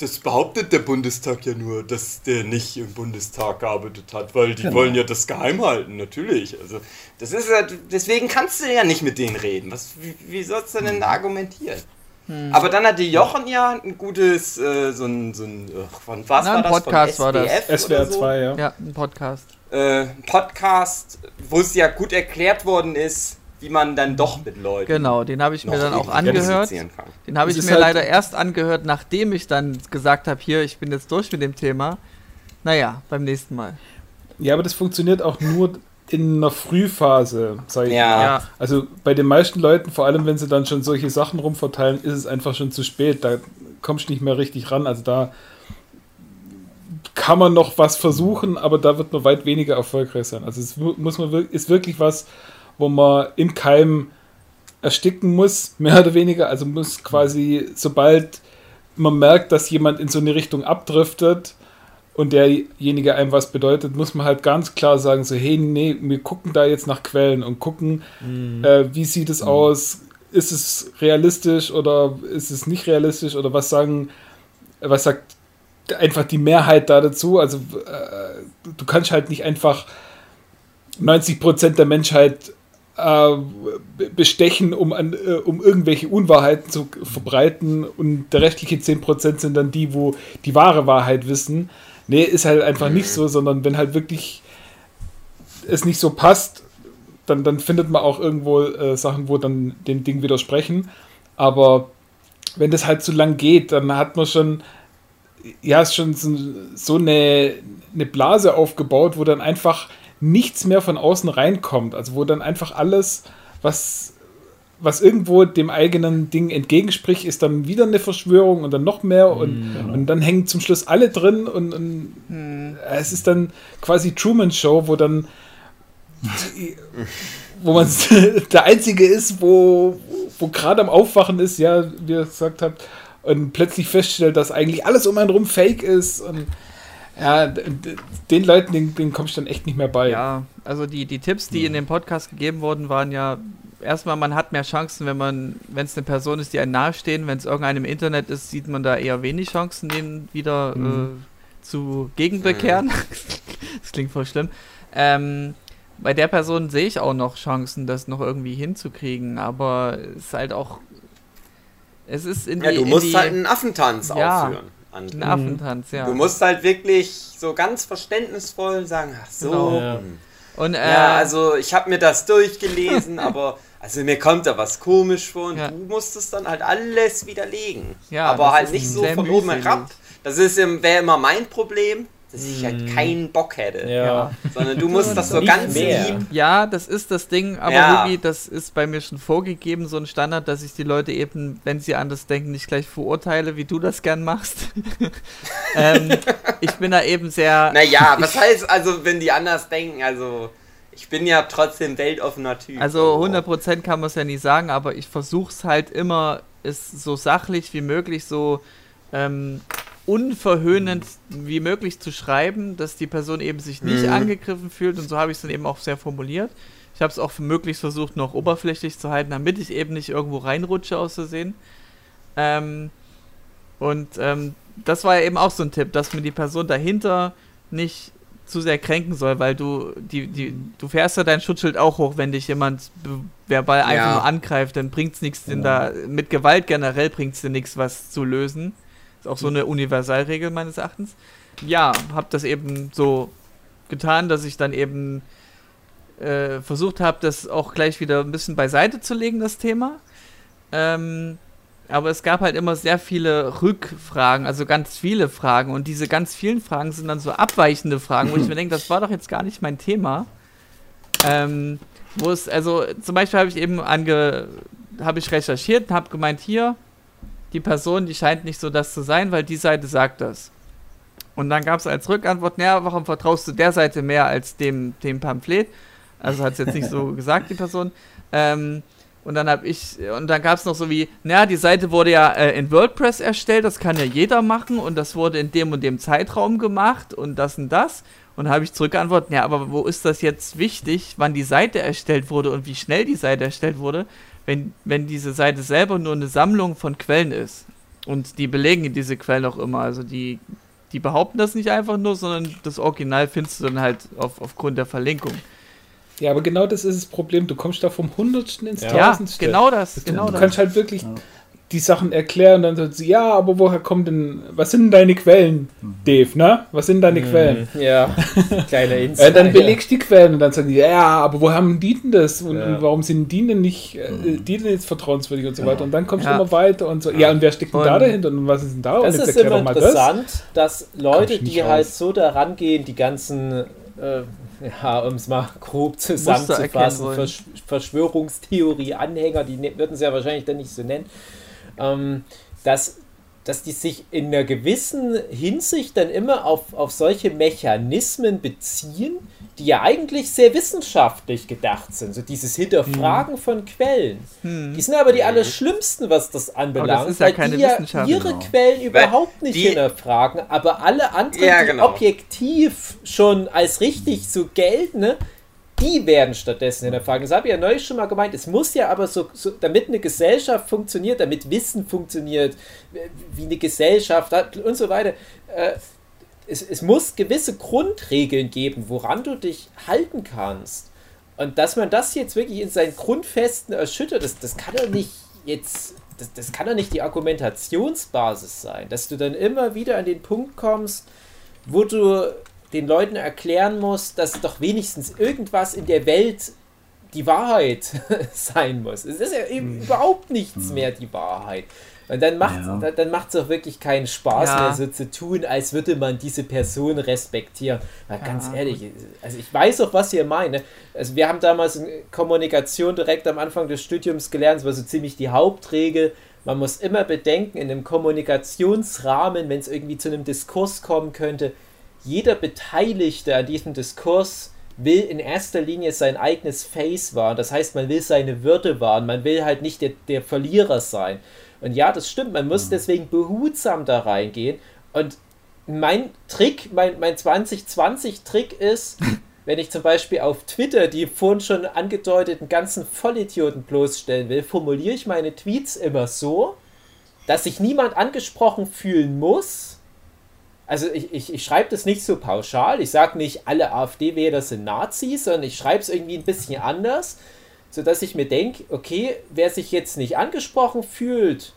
das behauptet der Bundestag ja nur, dass der nicht im Bundestag gearbeitet hat, weil die genau. wollen ja das geheim halten, natürlich. Also das ist ja, deswegen kannst du ja nicht mit denen reden. Was, wie, wie sollst du denn da argumentieren? Hm. Aber dann hatte Jochen ja ein gutes, äh, so ein, so ein, von was Na, war das? Ein Podcast von S D F war das. S W R so? zwei, ja. Ja, ein Podcast. Äh, ein Podcast, wo es ja gut erklärt worden ist, wie man dann doch mit Leuten... Genau, den habe ich mir dann auch angehört. Den habe ich mir halt leider erst angehört, nachdem ich dann gesagt habe, hier, ich bin jetzt durch mit dem Thema. Naja, beim nächsten Mal. Ja, aber das funktioniert auch nur... in einer Frühphase, sage ich ja. mal. Also bei den meisten Leuten, vor allem wenn sie dann schon solche Sachen rumverteilen, ist es einfach schon zu spät. Da kommst du nicht mehr richtig ran. Also da kann man noch was versuchen, aber da wird man weit weniger erfolgreich sein. Also es muss man, ist wirklich was, wo man im Keim ersticken muss, mehr oder weniger. Also muss quasi, sobald man merkt, dass jemand in so eine Richtung abdriftet, und derjenige einem was bedeutet, muss man halt ganz klar sagen, so, hey, nee, wir gucken da jetzt nach Quellen und gucken, mm. äh, wie sieht es mm. aus, ist es realistisch oder ist es nicht realistisch oder was sagen, was sagt einfach die Mehrheit da dazu, also äh, du kannst halt nicht einfach neunzig Prozent der Menschheit äh, bestechen, um, an, äh, um irgendwelche Unwahrheiten zu verbreiten und der restliche zehn Prozent sind dann die, wo die wahre Wahrheit wissen. Nee, ist halt einfach nicht so, sondern wenn halt wirklich es nicht so passt, dann, dann findet man auch irgendwo äh, Sachen, wo dann dem Ding widersprechen. Aber wenn das halt zu lang geht, dann hat man schon, ja, schon so, so eine, eine Blase aufgebaut, wo dann einfach nichts mehr von außen reinkommt. Also wo dann einfach alles, was, was irgendwo dem eigenen Ding entgegenspricht, ist dann wieder eine Verschwörung und dann noch mehr und, mm, genau. und dann hängen zum Schluss alle drin und, und mm. es ist dann quasi Truman Show, wo dann wo man der Einzige ist, wo, wo gerade am Aufwachen ist, ja, wie ihr gesagt habt, und plötzlich feststellt, dass eigentlich alles um einen rum fake ist und ja, den Leuten, den, den komme ich dann echt nicht mehr bei. Ja, also die, die Tipps, die ja. in dem Podcast gegeben wurden, waren ja erstmal, man hat mehr Chancen, wenn man, wenn es eine Person ist, die einem nahestehen, wenn es irgendeinem Internet ist, sieht man da eher wenig Chancen, den wieder mhm. äh, zu gegenbekehren. Mhm. Das klingt voll schlimm. Ähm, bei der Person sehe ich auch noch Chancen, das noch irgendwie hinzukriegen, aber es ist halt auch, es ist in die... Ja, du musst die, halt einen Affentanz ja, aufführen. Einen Affentanz, ja. Du musst halt wirklich so ganz verständnisvoll sagen, ach so. Genau. Ja. Und, äh, ja, also ich habe mir das durchgelesen, aber also mir kommt da was komisch vor und ja. du musst es dann halt alles widerlegen. Ja, aber halt nicht so von oben herab. Das ist wäre immer mein Problem, dass ich halt keinen Bock hätte. Ja. Sondern du musst das so ganz lieb. Ja, das ist das Ding, aber ja. Irgendwie, das ist bei mir schon vorgegeben, so ein Standard, dass ich die Leute eben, wenn sie anders denken, nicht gleich verurteile, wie du das gern machst. ähm, ich bin da eben sehr... Naja, was heißt also, wenn die anders denken, also... Ich bin ja trotzdem weltoffener Typ. Also hundert Prozent kann man es ja nie sagen, aber ich versuche es halt immer, es so sachlich wie möglich, so ähm, unverhöhnend wie möglich zu schreiben, dass die Person eben sich nicht mhm. angegriffen fühlt, und so habe ich es dann eben auch sehr formuliert. Ich habe es auch möglichst versucht, noch oberflächlich zu halten, damit ich eben nicht irgendwo reinrutsche aus Versehen. Ähm, und ähm, das war ja eben auch so ein Tipp, dass mir die Person dahinter nicht... zu sehr kränken soll, weil du die, die, du fährst ja dein Schutzschild auch hoch, wenn dich jemand verbal einfach ja. nur angreift, dann bringt's nichts, denn da mit Gewalt generell bringt's dir nichts, was zu lösen. Ist auch so eine Universalregel meines Erachtens. Ja, hab das eben so getan, dass ich dann eben äh, versucht habe, das auch gleich wieder ein bisschen beiseite zu legen, das Thema. Ähm, Aber es gab halt immer sehr viele Rückfragen, also ganz viele Fragen. Und diese ganz vielen Fragen sind dann so abweichende Fragen, wo ich mir denke, das war doch jetzt gar nicht mein Thema. Ähm, wo es, also zum Beispiel habe ich eben ange, habe ich recherchiert und habe gemeint, hier, die Person, die scheint nicht so das zu sein, weil die Seite sagt das. Und dann gab es als Rückantwort, naja, warum vertraust du der Seite mehr als dem, dem Pamphlet? Also hat es jetzt nicht so gesagt, die Person. Ähm, Und dann habe ich, und dann gab es noch so wie, naja, die Seite wurde ja äh, in WordPress erstellt, das kann ja jeder machen und das wurde in dem und dem Zeitraum gemacht und das und das. Und habe ich zurückgeantwortet, ja, aber wo ist das jetzt wichtig, wann die Seite erstellt wurde und wie schnell die Seite erstellt wurde, wenn, wenn diese Seite selber nur eine Sammlung von Quellen ist. Und die belegen diese Quellen auch immer, also die, die behaupten das nicht einfach nur, sondern das Original findest du dann halt auf, aufgrund der Verlinkung. Ja, aber genau das ist das Problem. Du kommst da vom Hundertsten ins ja. Tausendste. Ja, genau das. Genau du das. kannst halt wirklich ja. die Sachen erklären und dann sagst du, ja, aber woher kommt denn, was sind denn deine Quellen, mhm. Dave, ne? Was sind deine mhm. Quellen? Ja, kleiner Insider. Dann belegst du die Quellen und dann sagst du, ja, aber woher haben die denn das? Und, ja. und warum sind die denn nicht, äh, die denn jetzt vertrauenswürdig und so weiter? Und dann kommst ja. du immer weiter und so, ja, und wer steckt denn da dahinter und was ist denn da? Das und jetzt ist immer mal interessant, das. dass Leute, die raus. halt so da rangehen, die ganzen... Äh, Ja, um es mal grob zusammenzufassen, Versch- Verschwörungstheorie-Anhänger, die ne- würden es ja wahrscheinlich dann nicht so nennen, ähm, dass, dass die sich in einer gewissen Hinsicht dann immer auf, auf solche Mechanismen beziehen, die ja eigentlich sehr wissenschaftlich gedacht sind. So dieses Hinterfragen hm. von Quellen. Hm. Die sind aber die allerschlimmsten, was das anbelangt, das ist ja weil keine die ja ihre genau. Quellen überhaupt nicht hinterfragen, aber alle anderen, ja, die genau. objektiv schon als richtig zu gelten, ne, die werden stattdessen hinterfragen. Das habe ich ja neulich schon mal gemeint. Es muss ja aber so, so, damit eine Gesellschaft funktioniert, damit Wissen funktioniert, wie eine Gesellschaft hat und so weiter, äh, Es, es muss gewisse Grundregeln geben, woran du dich halten kannst. Und dass man das jetzt wirklich in seinen Grundfesten erschüttert, das, das kann doch nicht jetzt, das, das kann doch nicht die Argumentationsbasis sein, dass du dann immer wieder an den Punkt kommst, wo du den Leuten erklären musst, dass doch wenigstens irgendwas in der Welt die Wahrheit sein muss. Es ist ja eben überhaupt nichts mehr die Wahrheit. Und dann macht ja. dann macht's auch wirklich keinen Spaß ja. mehr, so zu tun, als würde man diese Person respektieren. Weil ganz ja. ehrlich, also ich weiß auch, was ihr meint. Ne? Also wir haben damals in Kommunikation direkt am Anfang des Studiums gelernt, das war so ziemlich die Hauptregel. Man muss immer bedenken, in einem Kommunikationsrahmen, wenn es irgendwie zu einem Diskurs kommen könnte, jeder Beteiligte an diesem Diskurs will in erster Linie sein eigenes Face wahren. Das heißt, man will seine Würde wahren. Man will halt nicht der, der Verlierer sein. Und ja, das stimmt, man muss deswegen behutsam da reingehen. Und mein Trick, mein, mein zwanzig zwanzig-Trick ist, wenn ich zum Beispiel auf Twitter die vorhin schon angedeuteten ganzen Vollidioten bloßstellen will, formuliere ich meine Tweets immer so, dass sich niemand angesprochen fühlen muss. Also ich, ich, ich schreibe das nicht so pauschal, ich sage nicht, alle AfD-Wähler sind Nazis, sondern ich schreibe es irgendwie ein bisschen anders, sodass ich mir denke, okay, wer sich jetzt nicht angesprochen fühlt,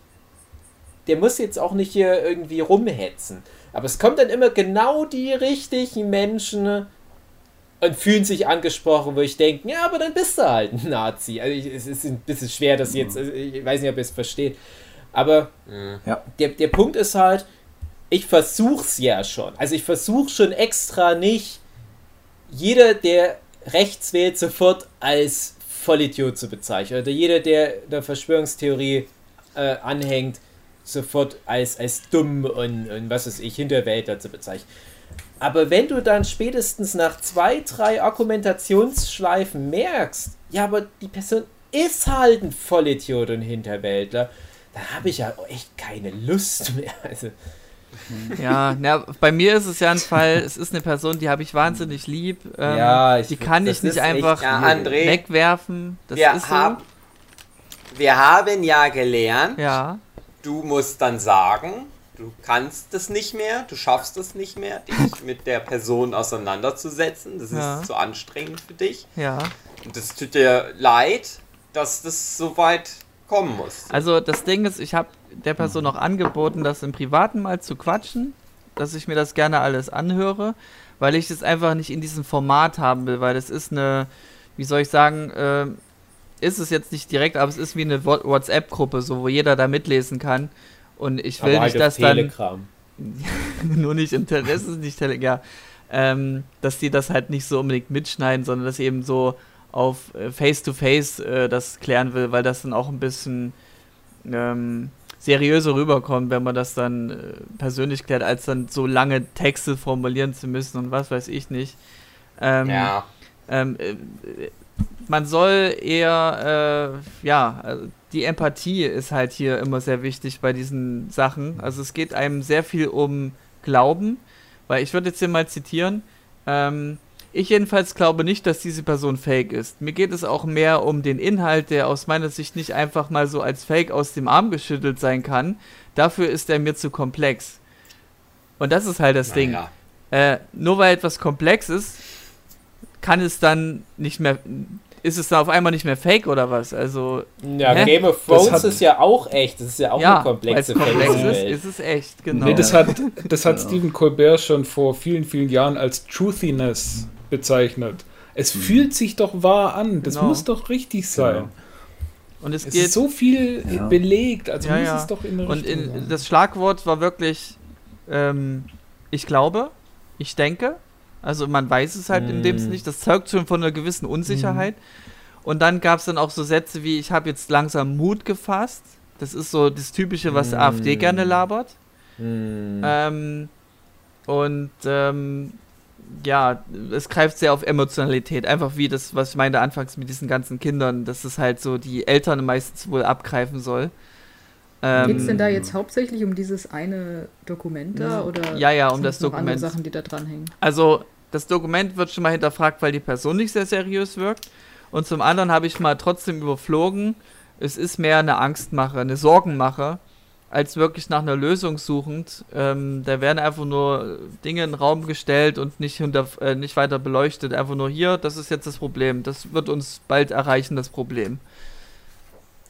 der muss jetzt auch nicht hier irgendwie rumhetzen. Aber es kommen dann immer genau die richtigen Menschen und fühlen sich angesprochen, wo ich denke, ja, aber dann bist du halt ein Nazi. Also ich, es ist ein bisschen schwer, das jetzt, also ich weiß nicht, ob ihr es versteht. Aber ja. der, der Punkt ist halt, ich versuch's ja schon. Also ich versuche schon extra nicht, jeder, der rechts wählt, sofort als Vollidiot zu bezeichnen. Oder jeder, der der Verschwörungstheorie äh, anhängt, sofort als, als dumm und, und was weiß ich, Hinterwäldler zu bezeichnen. Aber wenn du dann spätestens nach zwei, drei Argumentationsschleifen merkst, ja, aber die Person ist halt ein Vollidiot und Hinterwäldler, dann habe ich ja echt keine Lust mehr. Also. Ja, na, bei mir ist es ja ein Fall, es ist eine Person, die habe ich wahnsinnig lieb. Ähm, ja, ich die kann ich nicht einfach ja, André, wegwerfen. Das wir, ist so. hab, wir haben ja gelernt, ja. Du musst dann sagen... Du kannst es nicht mehr, du schaffst es nicht mehr, dich mit der Person auseinanderzusetzen. Das ist ja. zu anstrengend für dich. Ja. Und es tut dir leid, dass das so weit kommen muss. Also das Ding ist, ich habe der Person auch angeboten, das im Privaten mal zu quatschen, dass ich mir das gerne alles anhöre, weil ich das einfach nicht in diesem Format haben will, weil das ist eine, wie soll ich sagen, äh, ist es jetzt nicht direkt, aber es ist wie eine WhatsApp-Gruppe, so, wo jeder da mitlesen kann. Und ich will aber nicht, halt dass dann... Telegram. Nur nicht im Telegram, das ist nicht Telegram, ja. Ähm, dass die das halt nicht so unbedingt mitschneiden, sondern dass eben so auf äh, Face-to-Face äh, das klären will, weil das dann auch ein bisschen ähm, seriöser rüberkommt, wenn man das dann äh, persönlich klärt, als dann so lange Texte formulieren zu müssen und was weiß ich nicht. Ähm, ja. Ähm, äh, man soll eher, äh, ja... Also, die Empathie ist halt hier immer sehr wichtig bei diesen Sachen. Also es geht einem sehr viel um Glauben, weil ich würde jetzt hier mal zitieren, ähm, ich jedenfalls glaube nicht, dass diese Person fake ist. Mir geht es auch mehr um den Inhalt, der aus meiner Sicht nicht einfach mal so als Fake aus dem Arm geschüttelt sein kann. Dafür ist er mir zu komplex. Und das ist halt das naja. Ding. Äh, nur weil etwas komplex ist, kann es dann nicht mehr... Ist es da auf einmal nicht mehr fake oder was? Also ja, hä? Game of Thrones ist ja auch echt. Das ist ja auch ja, eine komplexe Fake-Welt. Ist, ist es echt, genau. Nee, das hat, das hat genau. Stephen Colbert schon vor vielen, vielen Jahren als Truthiness bezeichnet. Es mhm. fühlt sich doch wahr an. Das genau. muss doch richtig sein. Genau. Und es, es geht, ist so viel ja. belegt. Also ja, muss ja. es doch in der Und Richtung in, sein. Das Schlagwort war wirklich ähm, ich glaube, ich denke. Also man weiß es halt mm. in dem Sinne nicht, das zeugt schon von einer gewissen Unsicherheit. Mm. Und dann gab es dann auch so Sätze wie, ich habe jetzt langsam Mut gefasst. Das ist so das Typische, was mm. die AfD gerne labert. Mm. Ähm, und ähm, ja, es greift sehr auf Emotionalität. Einfach wie das, was ich meinte anfangs mit diesen ganzen Kindern, dass es halt so die Eltern meistens wohl abgreifen soll. Ähm, Geht es denn da jetzt hauptsächlich um dieses eine Dokument da? Oder ja, ja, um das Dokument. Andere Sachen, die da dranhängen? Also, das Dokument wird schon mal hinterfragt, weil die Person nicht sehr seriös wirkt. Und zum anderen habe ich mal trotzdem überflogen, es ist mehr eine Angstmache, eine Sorgenmache, als wirklich nach einer Lösung suchend. Ähm, da werden einfach nur Dinge in den Raum gestellt und nicht, hinter, äh, nicht weiter beleuchtet. Einfach nur hier, das ist jetzt das Problem. Das wird uns bald erreichen, das Problem.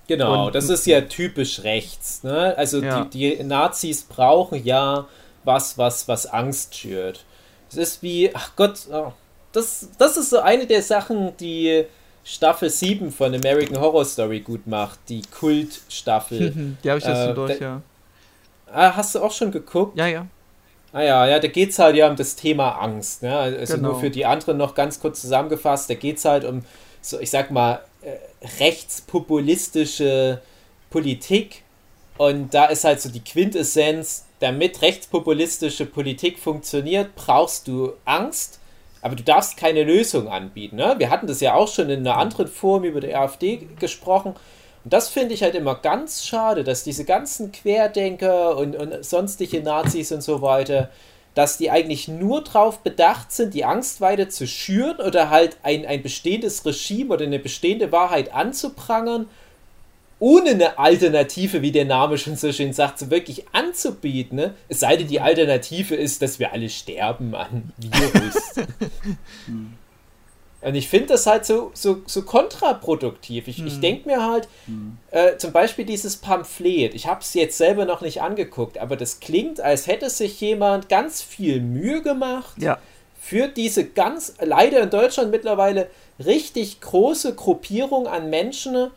Genau, und, das ist ja typisch rechts, ne? Also ja. die, die Nazis brauchen ja was, was, was Angst schürt. Es ist wie, ach Gott, oh, das, das ist so eine der Sachen, die Staffel sieben von American Horror Story gut macht, die Kultstaffel. Mhm, die habe ich jetzt äh, schon durch, da, ja. Ah, hast du auch schon geguckt? Ja, ja. Ah ja, ja, da geht's halt ja um das Thema Angst, ne? Also genau. nur für die anderen noch ganz kurz zusammengefasst, da geht's halt um, so ich sag mal, rechtspopulistische Politik, und da ist halt so die Quintessenz, damit rechtspopulistische Politik funktioniert, brauchst du Angst, aber du darfst keine Lösung anbieten. Ne? Wir hatten das ja auch schon in einer anderen Form über die AfD gesprochen, und das finde ich halt immer ganz schade, dass diese ganzen Querdenker und, und sonstige Nazis und so weiter, dass die eigentlich nur darauf bedacht sind, die Angst weiter zu schüren oder halt ein, ein bestehendes Regime oder eine bestehende Wahrheit anzuprangern, ohne eine Alternative, wie der Name schon so schön sagt, so wirklich anzubieten. Ne? Es sei denn, die Alternative ist, dass wir alle sterben an Virus. Und ich finde das halt so, so, so kontraproduktiv. Ich, hm. ich denke mir halt, hm. äh, zum Beispiel dieses Pamphlet, ich habe es jetzt selber noch nicht angeguckt, aber das klingt, als hätte sich jemand ganz viel Mühe gemacht ja. für diese ganz, leider in Deutschland mittlerweile, richtig große Gruppierung an Menschen,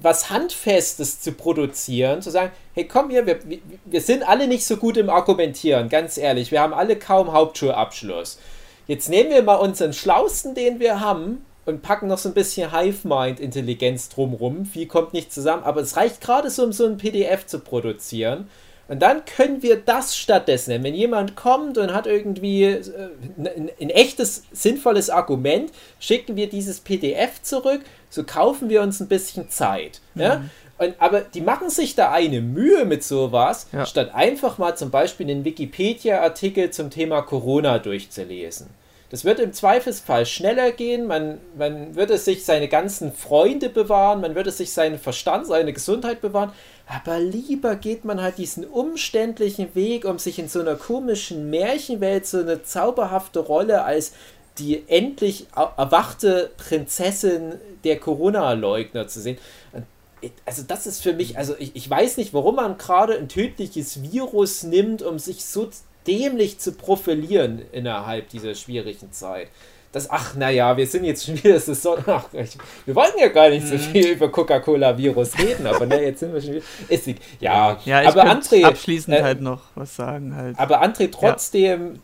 was Handfestes zu produzieren, zu sagen, hey, komm hier, wir, wir sind alle nicht so gut im Argumentieren, ganz ehrlich, wir haben alle kaum Hauptschulabschluss. Jetzt nehmen wir mal unseren Schlausten, den wir haben, und packen noch so ein bisschen Hive-Mind-Intelligenz drumrum. Viel kommt nicht zusammen, aber es reicht gerade so, um so ein P D F zu produzieren. Und dann können wir das stattdessen nehmen. Wenn jemand kommt und hat irgendwie äh, ein, ein echtes, sinnvolles Argument, schicken wir dieses P D F zurück, so kaufen wir uns ein bisschen Zeit. Mhm. Ja? Und, aber die machen sich da eine Mühe mit sowas, ja. statt einfach mal zum Beispiel einen Wikipedia-Artikel zum Thema Corona durchzulesen. Das wird im Zweifelsfall schneller gehen, man, man würde sich seine ganzen Freunde bewahren, man würde sich seinen Verstand, seine Gesundheit bewahren, aber lieber geht man halt diesen umständlichen Weg, um sich in so einer komischen Märchenwelt so eine zauberhafte Rolle als die endlich erwachte Prinzessin der Corona-Leugner zu sehen. Also das ist für mich, also ich, ich weiß nicht, warum man gerade ein tödliches Virus nimmt, um sich so dämlich zu profilieren innerhalb dieser schwierigen Zeit. Das, ach, naja, wir sind jetzt schon wieder, das ist so, ach, ich, wir wollten ja gar nicht so viel über Coca-Cola-Virus reden, aber na, jetzt sind wir schon wieder, ist, ja, ja ich aber André, abschließend äh, halt noch was sagen halt. Aber André, trotzdem, ja.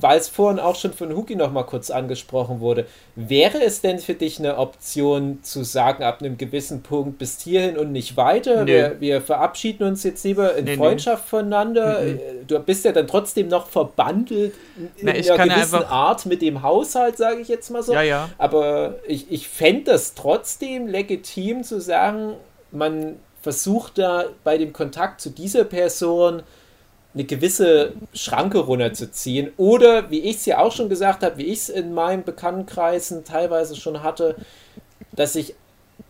weil es vorhin auch schon von Huki noch mal kurz angesprochen wurde, wäre es denn für dich eine Option zu sagen, ab einem gewissen Punkt bis hierhin und nicht weiter, nee. wir, wir verabschieden uns jetzt lieber in nee, Freundschaft nee. voneinander, mhm. du bist ja dann trotzdem noch verbandelt in Na, einer gewissen ja Art mit dem Haushalt, sage ich jetzt mal so, ja, ja. aber ich, ich fände das trotzdem legitim zu sagen, man versucht da bei dem Kontakt zu dieser Person eine gewisse Schranke runterzuziehen oder, wie ich es ja auch schon gesagt habe, wie ich es in meinen Bekanntenkreisen teilweise schon hatte, dass ich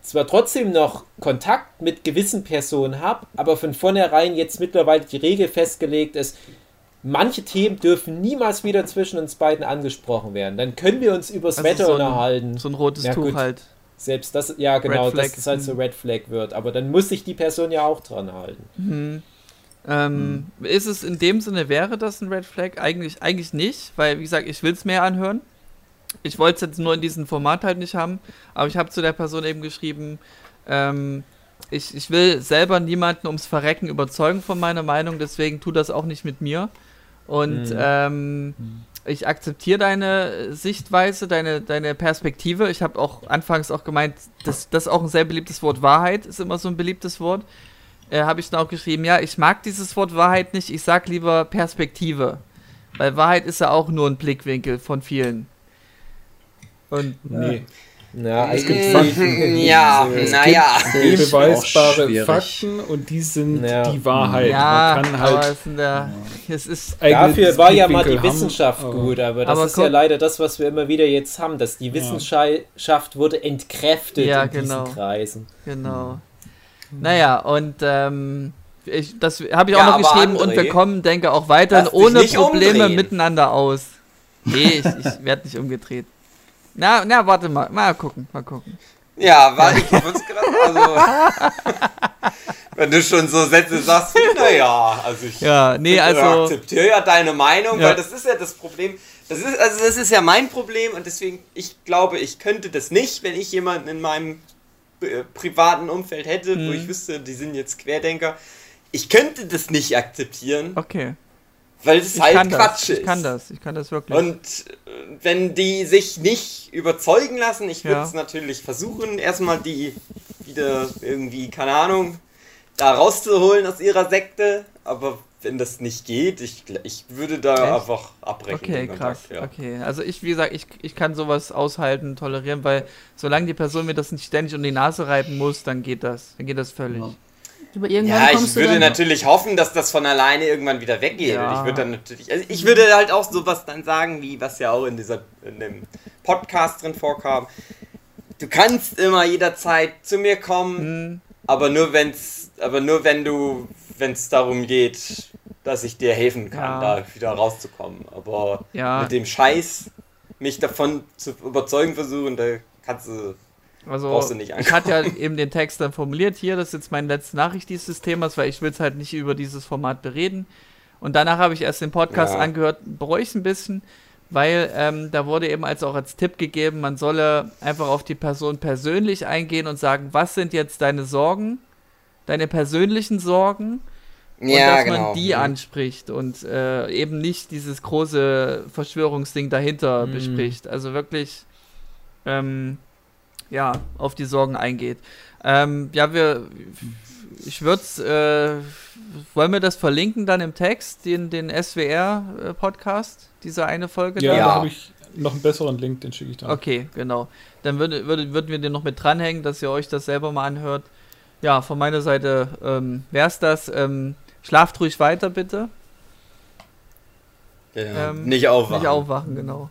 zwar trotzdem noch Kontakt mit gewissen Personen habe, aber von vornherein jetzt mittlerweile die Regel festgelegt ist, manche Themen dürfen niemals wieder zwischen uns beiden angesprochen werden. Dann können wir uns übers also Wetter so ein, unterhalten. So ein rotes ja, Tuch gut. halt. Selbst das, ja genau, dass es halt so Red Flag wird. Aber dann muss sich die Person ja auch dran halten. Mhm. Ähm, hm. Ist es in dem Sinne, wäre das ein Red Flag? Eigentlich, eigentlich nicht, weil, wie gesagt, ich will es mehr anhören. Ich wollte es jetzt nur in diesem Format halt nicht haben, aber ich habe zu der Person eben geschrieben, ähm, ich, ich will selber niemanden ums Verrecken überzeugen von meiner Meinung, deswegen tu das auch nicht mit mir. Und hm. ähm, hm. ich akzeptiere deine Sichtweise, deine, deine Perspektive. Ich habe auch anfangs auch gemeint, das, das ist auch ein sehr beliebtes Wort, Wahrheit ist immer so ein beliebtes Wort. Äh, habe ich dann auch geschrieben, ja, ich mag dieses Wort Wahrheit nicht, ich sag lieber Perspektive. Weil Wahrheit ist ja auch nur ein Blickwinkel von vielen. Und nee. Ja, es gibt Fakten. Ja, naja. Es gibt beweisbare Fakten und die sind ja. die Wahrheit. Ja, man kann halt aber es ist dafür war ja mal die Wissenschaft haben, gut, aber das aber ist komm, ja leider das, was wir immer wieder jetzt haben, dass die Wissenschaft ja. wurde entkräftet ja, in genau. diesen Kreisen. Genau. Naja, und ähm, ich, das habe ich ja, auch noch geschrieben, André, und wir kommen, denke auch weiterhin ohne Probleme umdrehen. miteinander aus. Nee, ich, ich werde nicht umgedreht. Na, na, warte mal, mal gucken, mal gucken. Ja, warte, ich würde es gerade, also, wenn du schon so Sätze sagst, naja, also ich ja, nee, also, akzeptiere ja deine Meinung, ja. weil das ist ja das Problem, das ist, also das ist ja mein Problem und deswegen, ich glaube, ich könnte das nicht, wenn ich jemanden in meinem privaten Umfeld hätte, hm. wo ich wüsste, die sind jetzt Querdenker. Ich könnte das nicht akzeptieren. Okay. Weil es halt Quatsch ist. Ich kann das, ich kann das wirklich. Und wenn die sich nicht überzeugen lassen, ich würde es ja. natürlich versuchen, erstmal die wieder irgendwie, keine Ahnung, da rauszuholen aus ihrer Sekte, aber wenn das nicht geht, ich, ich würde da Echt? einfach abbrechen. Okay, krass. Kontakt, ja. Okay, also ich, wie gesagt, ich, ich kann sowas aushalten, tolerieren, weil solange die Person mir das nicht ständig um die Nase reiben muss, dann geht das. Dann geht das völlig. Ja. Aber ja, ich würde natürlich noch hoffen, dass das von alleine irgendwann wieder weggeht. Ja. Ich würde dann natürlich, also ich würde halt auch sowas dann sagen, wie was ja auch in dieser, in dem Podcast drin vorkam. Du kannst immer jederzeit zu mir kommen, hm. aber nur wenn's, aber nur wenn du wenn es darum geht, dass ich dir helfen kann, ja. da wieder rauszukommen. Aber ja. mit dem Scheiß, mich davon zu überzeugen versuchen, da kannst du, also, brauchst du nicht ankommen. Ich hatte ja eben den Text dann formuliert, hier, das ist jetzt meine letzte Nachricht dieses Themas, weil ich will es halt nicht über dieses Format bereden. Und danach habe ich erst den Podcast ja. angehört, bereue ich es ein bisschen, weil ähm, da wurde eben als auch als Tipp gegeben, man solle einfach auf die Person persönlich eingehen und sagen, was sind jetzt deine Sorgen, deine persönlichen Sorgen, und ja, dass genau. man die mhm. anspricht und äh, eben nicht dieses große Verschwörungsding dahinter mhm. bespricht. Also wirklich ähm, ja, auf die Sorgen eingeht. Ähm, ja, wir ich würde es äh, wollen wir das verlinken dann im Text, den, den S W R-Podcast, diese eine Folge? Ja, da, da habe ich noch einen besseren Link, den schicke ich da. Okay, genau. Dann würd, würd, würden wir den noch mit dranhängen, dass ihr euch das selber mal anhört. Ja, von meiner Seite ähm, wär's das. Ähm, schlaft ruhig weiter, bitte. Ja, ähm, nicht aufwachen. Nicht aufwachen, genau.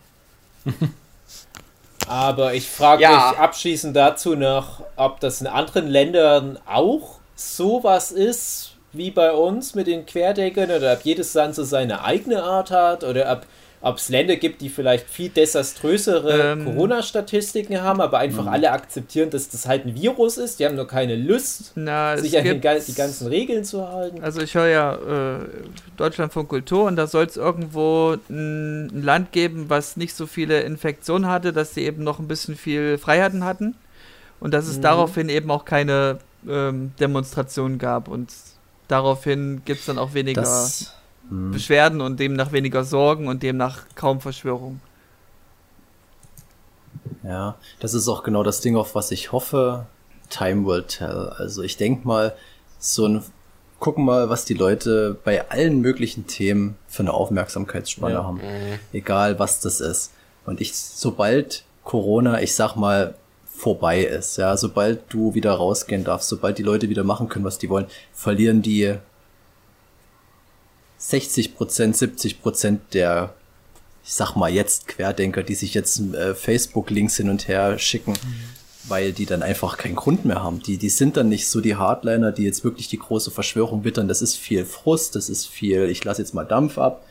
Aber ich frage ja. mich abschließend dazu noch, ob das in anderen Ländern auch sowas ist, wie bei uns mit den Querdeckern, oder ob jedes Land so seine eigene Art hat, oder ob es Länder gibt, die vielleicht viel desaströsere ähm, Corona-Statistiken haben, aber einfach mh. alle akzeptieren, dass das halt ein Virus ist. Die haben nur keine Lust, na, sich an den, die ganzen Regeln zu halten. Also ich höre ja äh, Deutschlandfunk Kultur, und da soll es irgendwo ein, ein Land geben, was nicht so viele Infektionen hatte, dass sie eben noch ein bisschen viel Freiheiten hatten und dass es mhm. daraufhin eben auch keine ähm, Demonstrationen gab, und daraufhin gibt es dann auch weniger das, Beschwerden und demnach weniger Sorgen und demnach kaum Verschwörung. Ja, das ist auch genau das Ding, auf was ich hoffe. Time will tell. Also ich denke mal, so ein gucken mal, was die Leute bei allen möglichen Themen für eine Aufmerksamkeitsspanne ja. haben. Egal, was das ist. Und ich, sobald Corona, ich sag mal, vorbei ist, ja, sobald du wieder rausgehen darfst, sobald die Leute wieder machen können, was die wollen, verlieren die sechzig Prozent, siebzig Prozent der, ich sag mal jetzt Querdenker, die sich jetzt äh, Facebook-Links hin und her schicken, mhm. weil die dann einfach keinen Grund mehr haben. Die, die sind dann nicht so die Hardliner, die jetzt wirklich die große Verschwörung wittern. Das ist viel Frust, das ist viel, ich lasse jetzt mal Dampf ab.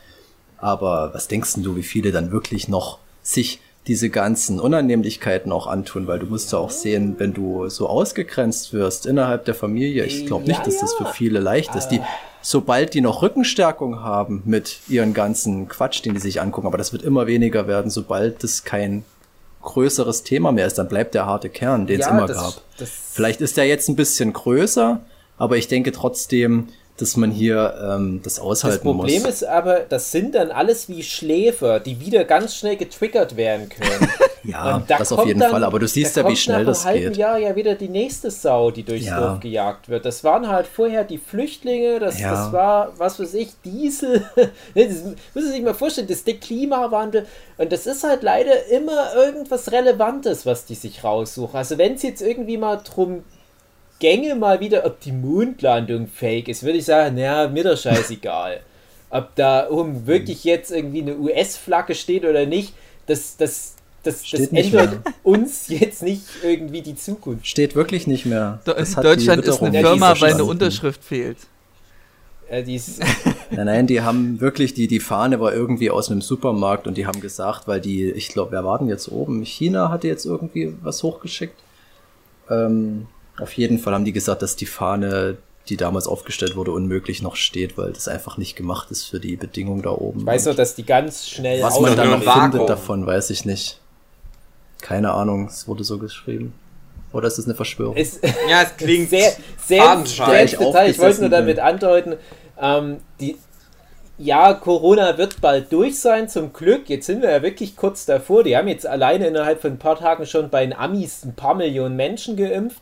Aber was denkst denn du, wie viele dann wirklich noch sich diese ganzen Unannehmlichkeiten auch antun, weil du musst ja auch sehen, wenn du so ausgegrenzt wirst innerhalb der Familie, ich glaube nicht, ja, dass das für viele leicht ist, die, sobald die noch Rückenstärkung haben mit ihren ganzen Quatsch, den die sich angucken, aber das wird immer weniger werden, sobald das kein größeres Thema mehr ist, dann bleibt der harte Kern, den ja, es immer das, gab. Das Vielleicht ist der jetzt ein bisschen größer, aber ich denke trotzdem, dass man hier ähm, das aushalten muss. Das Problem muss. ist aber, das sind dann alles wie Schläfer, die wieder ganz schnell getriggert werden können. ja, da das auf jeden dann, Fall, aber du siehst ja, wie schnell das geht. Da kommt nach einem halben Jahr ja wieder die nächste Sau, die durchs ja. Dorf gejagt wird. Das waren halt vorher die Flüchtlinge, das, ja. das war, was weiß ich, Diesel. Das müssen Sie sich mal vorstellen, das ist der Klimawandel. Und das ist halt leider immer irgendwas Relevantes, was die sich raussuchen. Also wenn es jetzt irgendwie mal drum Gänge mal wieder, ob die Mondlandung fake ist, würde ich sagen, naja, mir doch scheißegal. Ob da um wirklich jetzt irgendwie eine U S-Flagge steht oder nicht, das, das, das, das ändert uns jetzt nicht irgendwie die Zukunft. Steht wirklich nicht mehr. Das Deutschland ist eine Firma, weil eine Unterschrift fehlt. Ja, die ist nein, nein, die haben wirklich, die, die Fahne war irgendwie aus einem Supermarkt, und die haben gesagt, weil die, ich glaube, wer war denn jetzt oben? China hatte jetzt irgendwie was hochgeschickt. Ähm, Auf jeden Fall haben die gesagt, dass die Fahne, die damals aufgestellt wurde, unmöglich noch steht, weil das einfach nicht gemacht ist für die Bedingungen da oben. Ich weiß nur, dass die ganz schnell was man dann noch Vakuum. findet davon, weiß ich nicht. Keine Ahnung, es wurde so geschrieben. Oder ist das eine Verschwörung? Es, ja, es klingt sehr, sehr, sehr ich, ich wollte nur damit andeuten, ähm, die, ja, Corona wird bald durch sein, zum Glück. Jetzt sind wir ja wirklich kurz davor. Die haben jetzt alleine innerhalb von ein paar Tagen schon bei den Amis ein paar Millionen Menschen geimpft.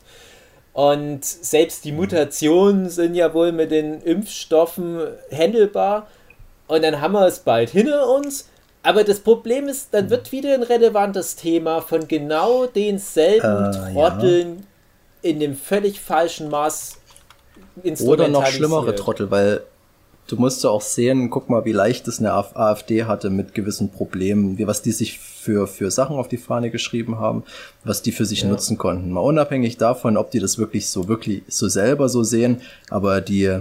Und selbst die Mutationen sind ja wohl mit den Impfstoffen handelbar. Und dann haben wir es bald hinter uns. Aber das Problem ist, dann wird wieder ein relevantes Thema von genau denselben äh, Trotteln ja. in dem völlig falschen Maß instrumentalisiert. Oder noch schlimmere Trottel, weil du musst ja auch sehen, guck mal, wie leicht es eine AfD hatte mit gewissen Problemen, was die sich für, für Sachen auf die Fahne geschrieben haben, was die für sich ja. nutzen konnten. Mal unabhängig davon, ob die das wirklich so, wirklich so selber so sehen, aber die,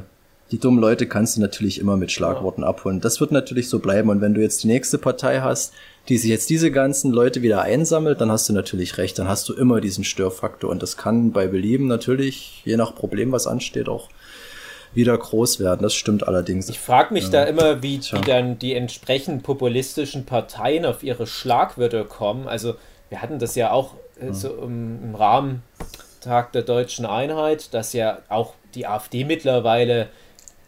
die dummen Leute kannst du natürlich immer mit Schlagworten ja. abholen. Das wird natürlich so bleiben, und wenn du jetzt die nächste Partei hast, die sich jetzt diese ganzen Leute wieder einsammelt, dann hast du natürlich recht, dann hast du immer diesen Störfaktor, und das kann bei Belieben natürlich, je nach Problem, was ansteht, auch wieder groß werden. Das stimmt allerdings. Ich frage mich ja. da immer, wie, wie dann die entsprechend populistischen Parteien auf ihre Schlagwörter kommen. Also wir hatten das ja auch ja. so im, im Rahmen Tag der Deutschen Einheit, dass ja auch die A f D mittlerweile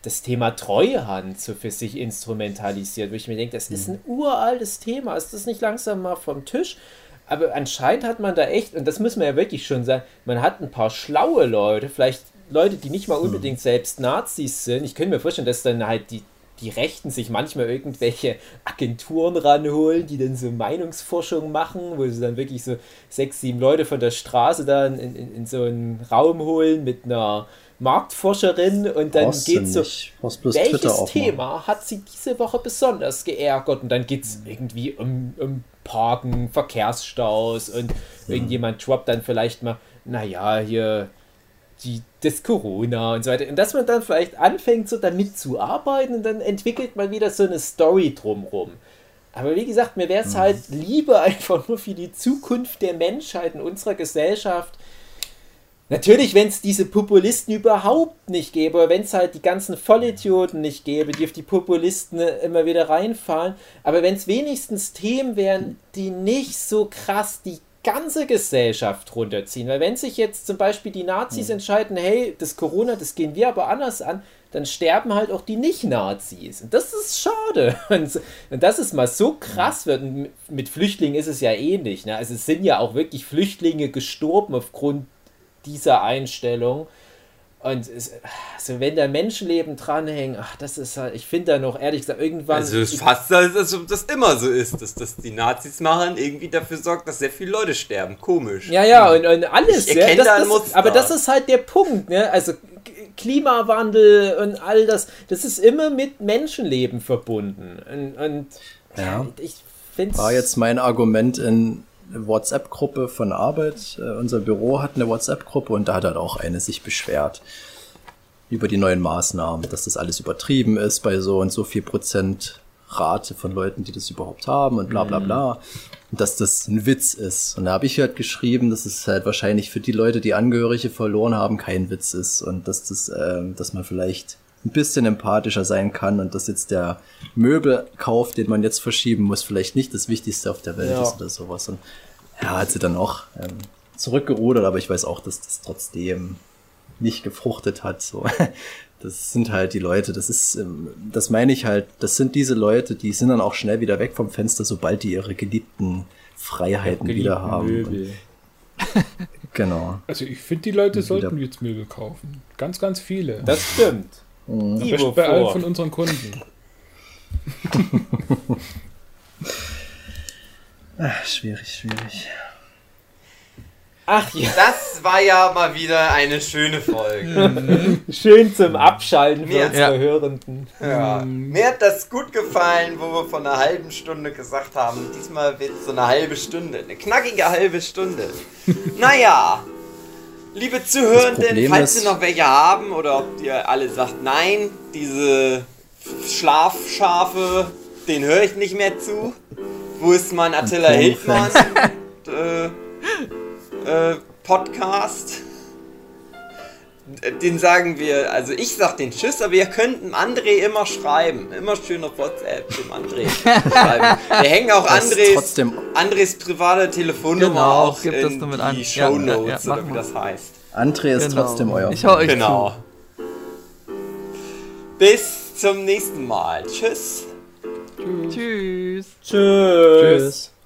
das Thema Treuhand so für sich instrumentalisiert, wo ich mir denke, das ist ein uraltes Thema, ist das nicht langsam mal vom Tisch? Aber anscheinend hat man da echt, und das müssen wir ja wirklich schon sagen, man hat ein paar schlaue Leute, vielleicht Leute, die nicht mal unbedingt selbst Nazis sind. Ich könnte mir vorstellen, dass dann halt die, die Rechten sich manchmal irgendwelche Agenturen ranholen, die dann so Meinungsforschung machen, wo sie dann wirklich so sechs, sieben Leute von der Straße dann in, in, in so einen Raum holen mit einer Marktforscherin, und dann Brauchst geht's so, welches Thema hat sie diese Woche besonders geärgert, und dann geht's irgendwie um, um Parken, Verkehrsstaus, und ja. irgendjemand droppt dann vielleicht mal, naja, hier die, das Corona und so weiter, und dass man dann vielleicht anfängt so damit zu arbeiten, und dann entwickelt man wieder so eine Story drumrum. Aber wie gesagt, mir wäre es mhm. halt lieber einfach nur für die Zukunft der Menschheit in unserer Gesellschaft. Natürlich, wenn es diese Populisten überhaupt nicht gäbe, wenn es halt die ganzen Vollidioten nicht gäbe, die auf die Populisten immer wieder reinfallen, aber wenn es wenigstens Themen wären, die nicht so krass die ganze Gesellschaft runterziehen, weil wenn sich jetzt zum Beispiel die Nazis entscheiden, hey, das Corona, das gehen wir aber anders an, dann sterben halt auch die Nicht-Nazis. Und das ist schade. Und, und dass es mal so krass wird, und mit Flüchtlingen ist es ja ähnlich, ne? Also es sind ja auch wirklich Flüchtlinge gestorben aufgrund dieser Einstellung, und es, also wenn da Menschenleben dranhängen, ach, das ist halt, ich finde da noch ehrlich gesagt irgendwann... Also es ist fast, dass das immer so ist, dass das die Nazis machen, irgendwie dafür sorgt, dass sehr viele Leute sterben, komisch. Ja, ja, und, und alles, ich ja, erkenne das, da ein Muster. Das, aber das ist halt der Punkt, ne, also Klimawandel und all das, das ist immer mit Menschenleben verbunden, und, und ja. ich finde es... War jetzt mein Argument in... WhatsApp-Gruppe von Arbeit. Uh, unser Büro hat eine WhatsApp-Gruppe, und da hat halt auch eine sich beschwert über die neuen Maßnahmen, dass das alles übertrieben ist bei so und so viel Prozent Rate von Leuten, die das überhaupt haben, und bla bla bla. Und dass das ein Witz ist. Und da habe ich halt geschrieben, dass es halt wahrscheinlich für die Leute, die Angehörige verloren haben, kein Witz ist, und dass das, äh, dass man vielleicht ein bisschen empathischer sein kann, und dass jetzt der Möbelkauf, den man jetzt verschieben muss, vielleicht nicht das Wichtigste auf der Welt ja. ist oder sowas. Und ja, hat sie dann auch ähm, zurückgerudert, aber ich weiß auch, dass das trotzdem nicht gefruchtet hat. So. Das sind halt die Leute, das ist, ähm, das meine ich halt, das sind diese Leute, die sind dann auch schnell wieder weg vom Fenster, sobald die ihre geliebten Freiheiten geliebten wieder haben. Und, genau. Also ich finde, die Leute sollten jetzt Möbel kaufen. Ganz, ganz viele. Das stimmt. Mhm. Ivo bei allen von unseren Kunden. Ach, schwierig, schwierig. Ach ja. Das war ja mal wieder eine schöne Folge. Schön zum Abschalten für unsere ja. Hörenden. Ja. Mir hat das gut gefallen, wo wir von einer halben Stunde gesagt haben, diesmal wird es so eine halbe Stunde. Eine knackige halbe Stunde. Naja. Liebe Zuhörenden, falls ihr noch welche haben oder ob ihr alle sagt, nein, diese Schlafschafe, den höre ich nicht mehr zu. Wo ist mein Attila Hildmann äh, äh, Podcast? Den sagen wir, also ich sag den Tschüss, aber ihr könnt dem André immer schreiben. Immer schön auf WhatsApp dem André schreiben. Wir hängen auch Andres, Andres private Telefonnummer genau, auch in das damit die an. Shownotes, ja, ja, oder wie das heißt. André ist genau. trotzdem euer. Ich hau euch genau. zu. Bis zum nächsten Mal. Tschüss. Tschüss. Tschüss. Tschüss. Tschüss.